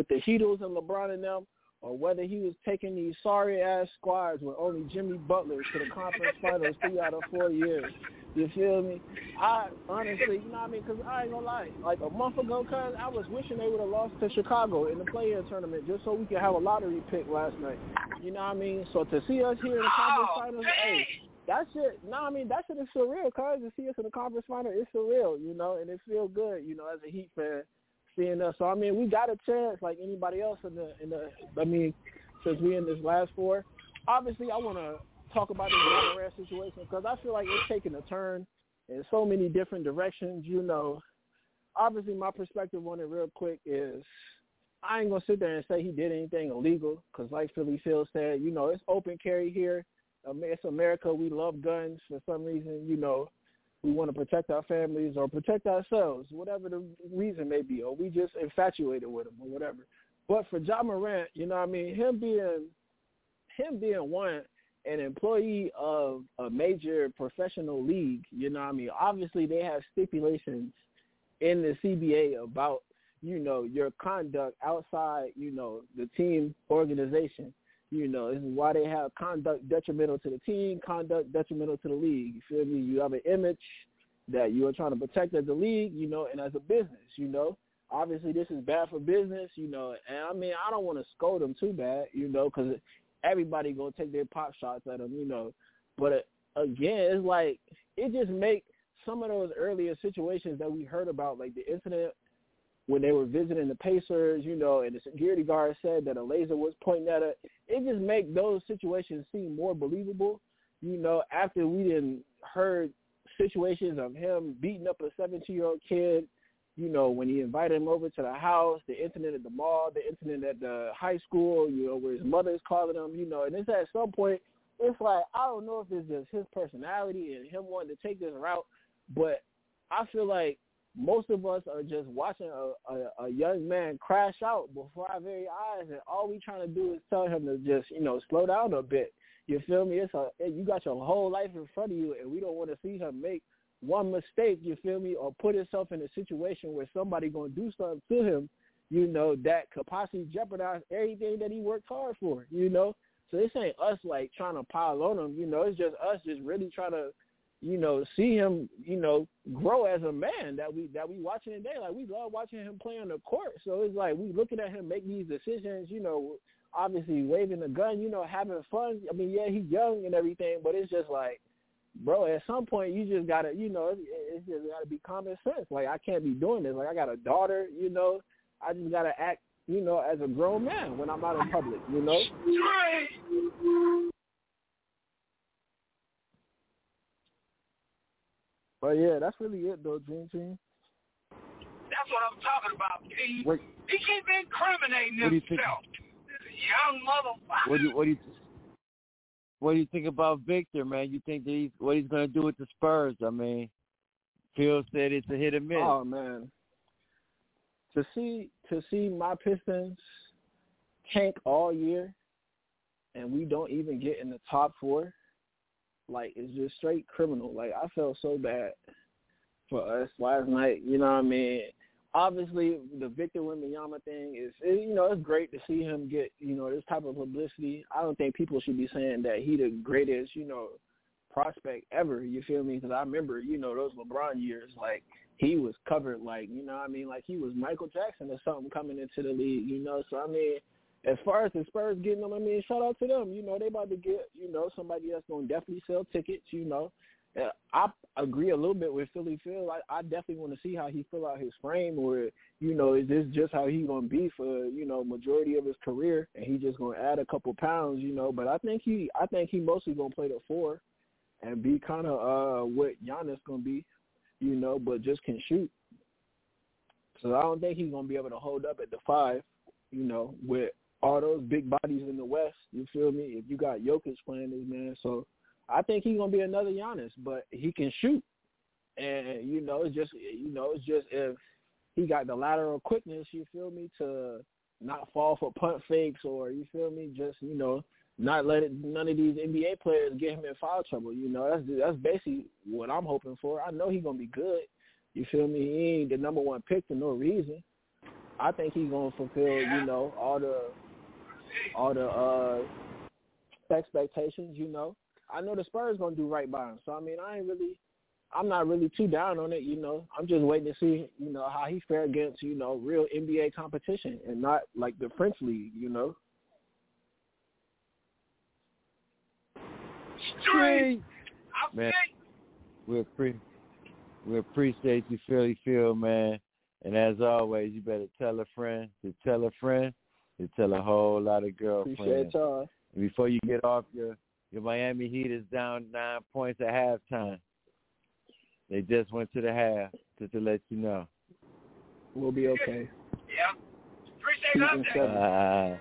the Heatles and LeBron and them, or whether he was taking these sorry-ass squads with only Jimmy Butler to the conference finals 3 out of 4 years. You feel me? I honestly, you know what I mean? Because I ain't going to lie. Like a month ago, cuz, I was wishing they would have lost to Chicago in the play-in tournament just so we could have a lottery pick last night. You know what I mean? So to see us here in the conference finals, hey, that shit, no, I mean, that shit is surreal, cuz. To see us in the conference final, it's surreal, you know, and it feels good, you know, as a Heat fan, seeing us. So, I mean, we got a chance like anybody else in the I mean, since we in this last 4. Obviously, I want to talk about this Ja Morant situation because I feel like it's taking a turn in so many different directions, you know. Obviously, my perspective on it real quick is I ain't going to sit there and say he did anything illegal because like Philly Phil said, you know, it's open carry here. It's America. We love guns for some reason. You know, we want to protect our families or protect ourselves, whatever the reason may be, or we just infatuated with them or whatever. But for Ja Morant, you know what I mean, him being one, an employee of a major professional league, you know what I mean, obviously they have stipulations in the CBA about, you know, your conduct outside, you know, the team organization. You know, this is why they have conduct detrimental to the team, conduct detrimental to the league. You feel me? You have an image that you are trying to protect as a league, you know, and as a business, you know. Obviously, this is bad for business, you know. And, I mean, I don't want to scold them too bad, you know, because everybody going to take their pop shots at them, you know. But, again, it's like it just makes some of those earlier situations that we heard about, like the incident when they were visiting the Pacers, you know, and the security guard said that a laser was pointing at it. It just make those situations seem more believable, you know, after we didn't heard situations of him beating up a 17-year-old kid, you know, when he invited him over to the house, the incident at the mall, the incident at the high school, you know, where his mother is calling him, you know. And it's at some point, it's like, I don't know if it's just his personality and him wanting to take this route, but I feel like most of us are just watching a young man crash out before our very eyes, and all we trying to do is tell him to just, you know, slow down a bit. You feel me? You got your whole life in front of you, and we don't want to see him make one mistake, you feel me, or put himself in a situation where somebody going to do something to him, you know, that could possibly jeopardize everything that he worked hard for, you know? So this ain't us, like, trying to pile on him, you know? It's just us just really trying to, you know, see him, you know, grow as a man that we watching today. Like, we love watching him play on the court. So it's like we looking at him make these decisions, you know, obviously waving the gun, you know, having fun. I mean, yeah, he's young and everything, but it's just like, bro, at some point you just got to, you know, it's just got to be common sense. Like, I can't be doing this. Like, I got a daughter, you know. I just got to act, you know, as a grown man when I'm out in public, you know. But, yeah, that's really it, though, Dream Team. That's what I'm talking about, P. Wait. He keep incriminating himself. This young motherfucker. What do you think about Victor, man? You think that what he's going to do with the Spurs? I mean, Phil said it's a hit or miss. Oh, man. To see my Pistons tank all year and we don't even get in the top 4, like, it's just straight criminal. Like, I felt so bad for us last night, you know what I mean? Obviously, the Victor Wembanyama thing is, you know, it's great to see him get, you know, this type of publicity. I don't think people should be saying that he the greatest, you know, prospect ever, you feel me? Because I remember, you know, those LeBron years, like, he was covered, like, you know what I mean? Like, he was Michael Jackson or something coming into the league, you know? So, I mean, as far as the Spurs getting them, I mean, shout out to them. You know, they about to get, you know, somebody that's going to definitely sell tickets, you know. I agree a little bit with Philly Phil. I definitely want to see how he fill out his frame, or, you know, is this just how he's going to be for, you know, majority of his career, and he just going to add a couple pounds, you know. But I think he mostly going to play the 4 and be kind of what Giannis going to be, you know, but just can shoot. So I don't think he's going to be able to hold up at the 5, you know, with all those big bodies in the West, you feel me? If you got Jokic playing this, man. So I think he's going to be another Giannis, but he can shoot. And, you know, it's just if he got the lateral quickness, you feel me, to not fall for punt fakes or, you feel me, just, you know, not let it, none of these NBA players get him in foul trouble. You know, that's basically what I'm hoping for. I know he's going to be good. You feel me? He ain't the number one pick for no reason. I think he's going to fulfill, you know, all the expectations, you know. I know the Spurs going to do right by him. So, I mean, I'm not really too down on it, you know. I'm just waiting to see, you know, how he fares against, you know, real NBA competition and not like the French League, you know. Straight. Man, we appreciate you, Philly Phil, man. And as always, you better tell a friend to tell a friend to tell a whole lot of girlfriends. Appreciate y'all. And before you get off, your Miami Heat is down 9 points at halftime. They just went to the half, just to let you know. We'll be okay. Yeah. Appreciate that.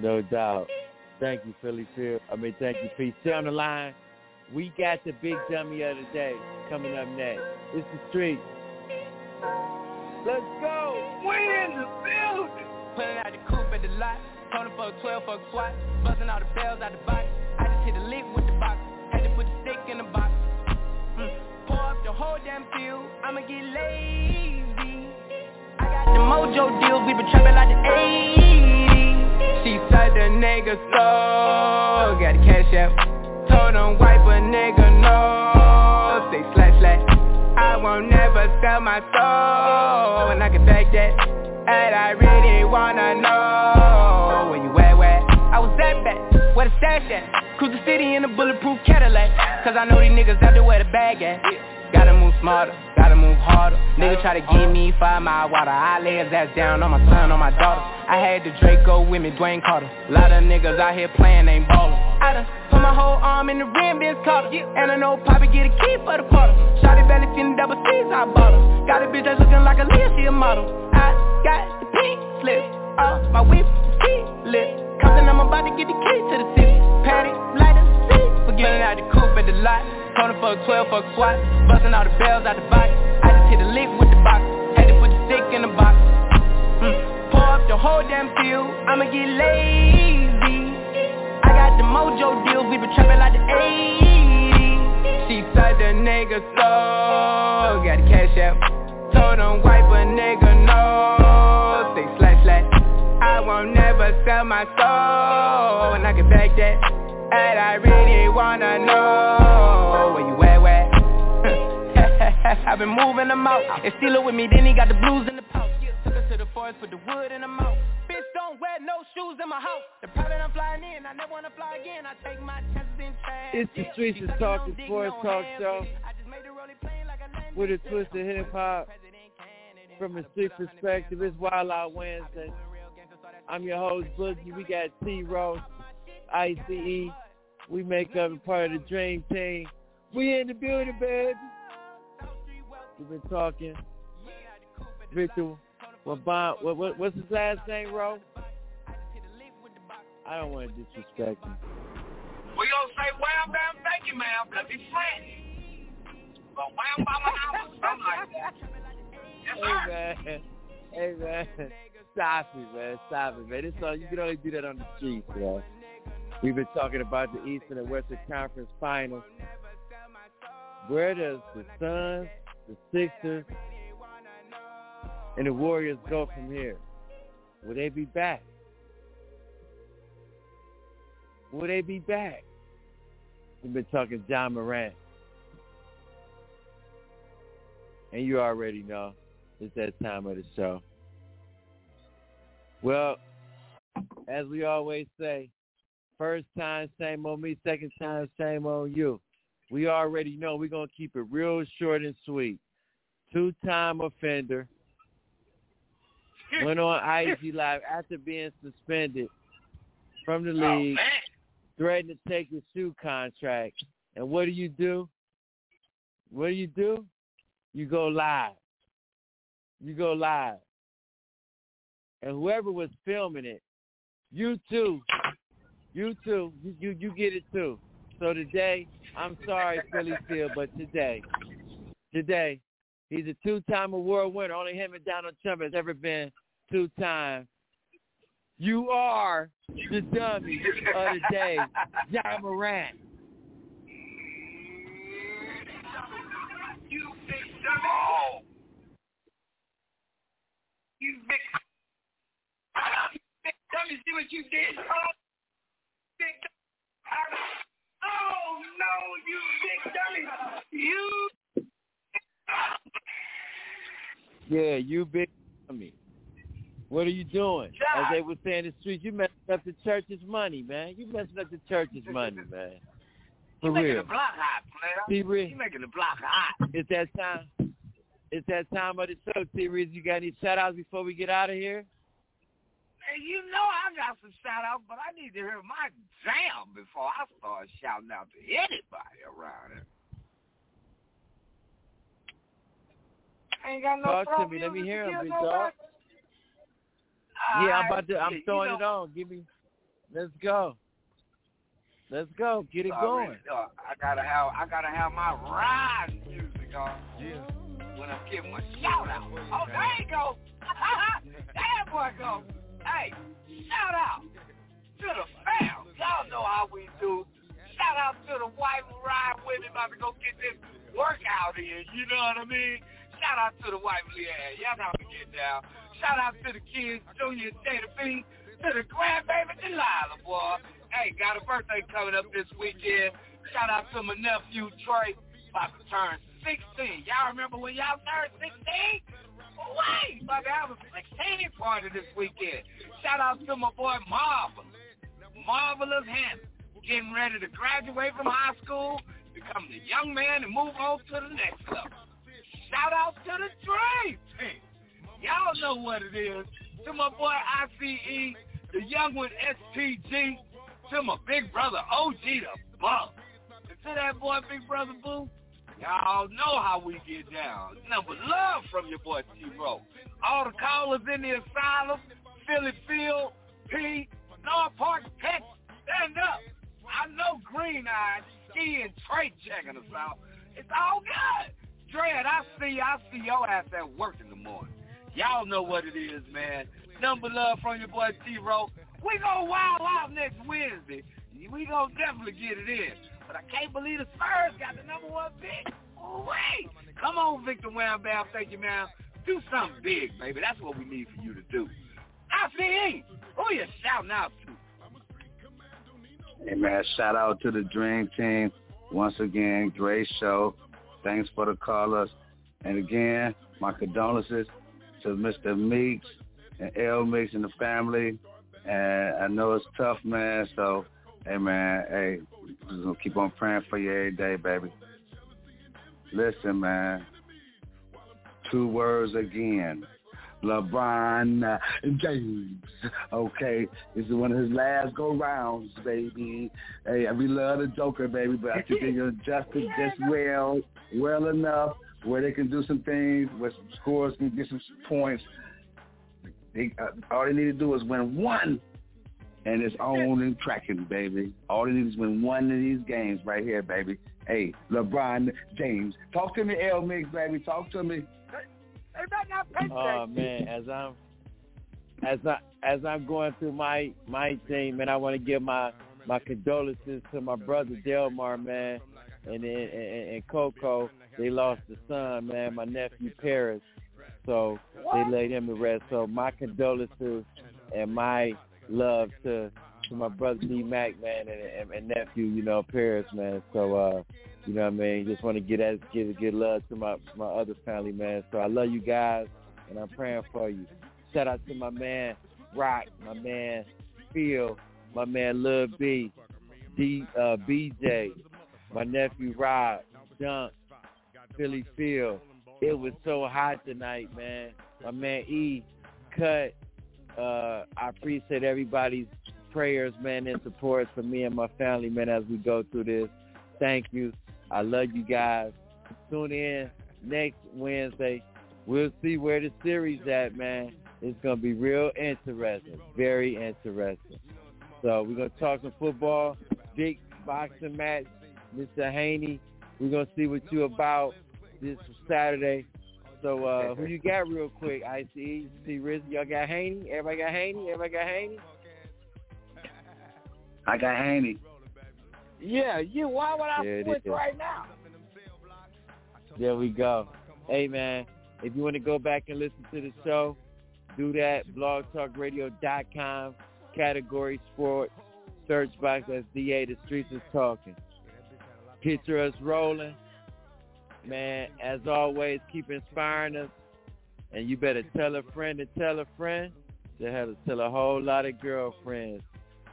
No doubt. Thank you, Philly Phil. Thank you, Pete. Stay on the line. We got the big dummy of the day coming up next. It's the street. Let's go. We're in the building. Pulling out the coupe at the lot. Toning for a 12 for a swat. Buzzing all the bells out the box. I just hit a lick with the box. Had to put the stick in the box. Pour up the whole damn field. I'ma get lazy. I got the mojo deal. We been trapping like the 80s. She said the nigga soul, got the cash out. Told him wipe a nigga no. Say slash. I won't never sell my soul, and I can take that. And I really wanna know where you at, where? I was at back, where the stash at? Cruise the city in a bulletproof Cadillac. Cause I know these niggas out there where the bag at. Gotta move smarter, gotta move harder. Nigga try to give me 5 mile water. I lay his ass down on my son, on my daughter. I had the Draco with me, Dwayne Carter. Lot of niggas out here playing, ain't ballin'. I done put my whole arm in the rim, then caught her. And I know Poppy get a key for the quarter. Shotty belly seen the double C's, I bought her. Got a bitch that's looking like a Leah, she a model. I got the pink slip, my whip, the key lip. Compton, I'm about to get the key to the city. Patty, light a seat. Forgetting out the coupe at the lot. Told for a 12 for a swat. Buzzing all the bells out the box. I just hit a lick with the box. Had to put the stick in the box. Pour up the whole damn field. I'ma get lazy. I got the mojo deal. We been trapping like the 80s. She said the nigga soul, got the cash out. Told him wipe a nigga no. Say slash. I won't never sell my soul, and I can back that. And I really wanna know where you at, where? I've been moving them out. It's still with me, then he got the blues in the pouch. Took her to the forest, put the wood in the mouth. Bitch, don't wear no shoes in my house. The private I'm flying in, I never wanna fly again. I take my chances in fast. It's the Streets Is Talking Sports Talk Show. With a twist of hip hop. From a street perspective, it's Wild Out Wednesday. I'm your host, Boogie. We got T-Rizzy. I-C-E. We make up a part of the Dream Team. We in the building, baby. We've been talking. Victor Wembanyama. What's his last name, Ro? I don't want to disrespect him. We gonna say Wembanyama, thank you, ma'am, because he's French. But Wembanyama, something like that. Yes, sir. Hey man. Stop it, man. It's all, you can only do that on the streets, man. We've been talking about the Eastern and Western Conference Finals. Where does the Suns, the Sixers, and the Warriors go from here? Will they be back? We've been talking Ja Morant. And you already know it's that time of the show. Well, as we always say, first time, same on me. Second time, same on you. We already know we're going to keep it real short and sweet. Two-time offender. Went on IG Live after being suspended from the league. Threatened to take his shoe contract. And what do you do? You go live. And whoever was filming it, you get it too. So today, I'm sorry, Philly Phil, but today, He's a two-time award winner. Only him and Donald Trump has ever been two-time. You are the dummy of the day, Ja Morant. You fixed them all. You big dummy. See what you did? Oh, no, you big dummy. You. Yeah, you big dummy. What are you doing? As they were saying in the streets, you messing up the church's money, man. You messing up the church's money, man. For real. You're making the block hot, man. T-Rizzy. You're making the block hot. It's that time. It's that time of the show, T-Rizzy. You got any shout-outs before we get out of here? Hey, you know I got some shout-outs, but I need to hear my jam before I start shouting out to anybody around here. I ain't got no problem. Talk to me. Let me hear him, big dog. Yeah, I'm about to. I'm throwing it on. Give me. Let's go. Let's go. Get it going. I gotta have my rise music on. Yeah. When I'm giving my shout out. Oh, there you go. That boy go. Hey, shout out to the fam. Y'all know how we do. Shout out to the wife who ride with him. I'm gonna get this workout in. You know what I mean? Shout out to the wife, Leanne. Y'all know how we get down. Shout out to the kids, Junior and Tatum B, to the grandbaby, Delilah, boy. Hey, got a birthday coming up this weekend. Shout out to my nephew, Trey, about to turn 16. Y'all remember when y'all turned 16? Wait, about to have a 16 party this weekend. Shout out to my boy, Marvelous Hanna, getting ready to graduate from high school, become the young man, and move on to the next level. Shout out to the Dream Team. Y'all know what it is. To my boy I-C-E, the young one SPG, to my big brother O.G. the Buck. And to that boy Big Brother Boo, y'all know how we get down. Number love from your boy T-Row. All the callers in the asylum, Philly Field, P, North Park, Pets, stand up. I know Green Eyes, Ski, and Trey checking us out. It's all good. Dread, I see your ass at work in the morning. Y'all know what it is, man. Number love from your boy T-Row. We gonna wild out next Wednesday. We gonna definitely get it in. But I can't believe the Spurs got the number one pick. Wait, come on, Victor Wembanyama. Thank you, man. Do something big, baby. That's what we need for you to do. I-C-E, who you shouting out to? Hey, man, shout out to the Dream Team. Once again, great show. Thanks for the callers. And again, my condolences to Mr. Meeks and L Meeks and the family. And I know it's tough, man. So, hey, man, hey, just gonna keep on praying for you every day, baby. Listen, man, two words again. LeBron James, okay? This is one of his last go-rounds, baby. Hey, we love the Joker, baby, but I think they're adjusted just well enough where they can do some things, where some scores can get some points. All they need to do is win one, and it's on and tracking, baby. All they need is win one of these games right here, baby. Hey, LeBron James, talk to me, L Mix, baby. Talk to me. Oh man, as I'm going through my thing, man, I want to give my condolences to my brother Delmar, man, and Coco. They lost the son, man. My nephew Paris, so they laid him to rest. So my condolences and my love to my brother D Mac, man, and nephew, you know, Paris, man. So. You know what I mean? Just want to give love to my other family, man. So I love you guys, and I'm praying for you. Shout out to my man Rock, my man Phil, my man Lil B, BJ, my nephew Rob, Dunk, Philly Phil. It was so hot tonight, man. My man E, Cut. I appreciate everybody's prayers, man, and support for me and my family, man, as we go through this. Thank you. I love you guys. Tune in next Wednesday. We'll see where the series at, man. It's going to be real interesting, very interesting. So we're going to talk some football, big boxing match, Mr. Haney. We're going to see what you about this Saturday. So who you got real quick? I-C-E, T-Rizzy, y'all got Haney? Everybody got Haney? Everybody got Haney? I got Haney. Yeah, why would I switch right now? There we go. Hey, man, if you want to go back and listen to the show, do that. blogtalkradio.com, category sports, search box as DA, The Streets Is Talking. Picture us rolling. Man, as always, keep inspiring us. And you better tell a friend to tell a friend to tell a whole lot of girlfriends.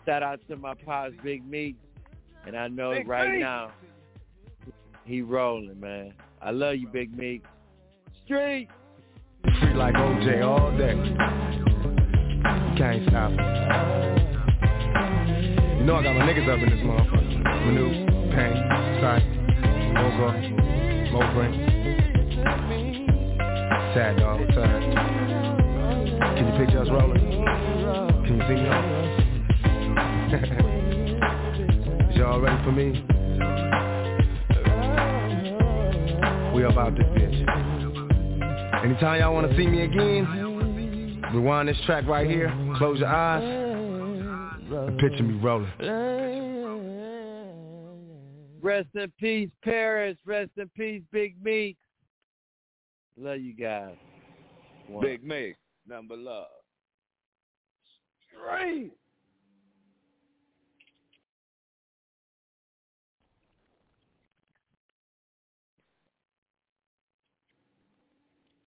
Shout out to my pops, Big Meeks. And I know Big right Meeks. Now, he rolling, man. I love you, Big Meeks. Street like OJ all day. Can't stop it. You know I got my niggas up in this motherfucker. Manu, Pain, Sight, Moza. Sad dog, I'm tired. Can you picture us rolling? Can you see me? Is y'all ready for me? We about this bitch. Anytime y'all wanna see me again, rewind this track right here, close your eyes, and picture me rolling. Rest in peace, Paris. Rest in peace, Big Meeks. Love you guys. One. Big Meeks, number love. Straight.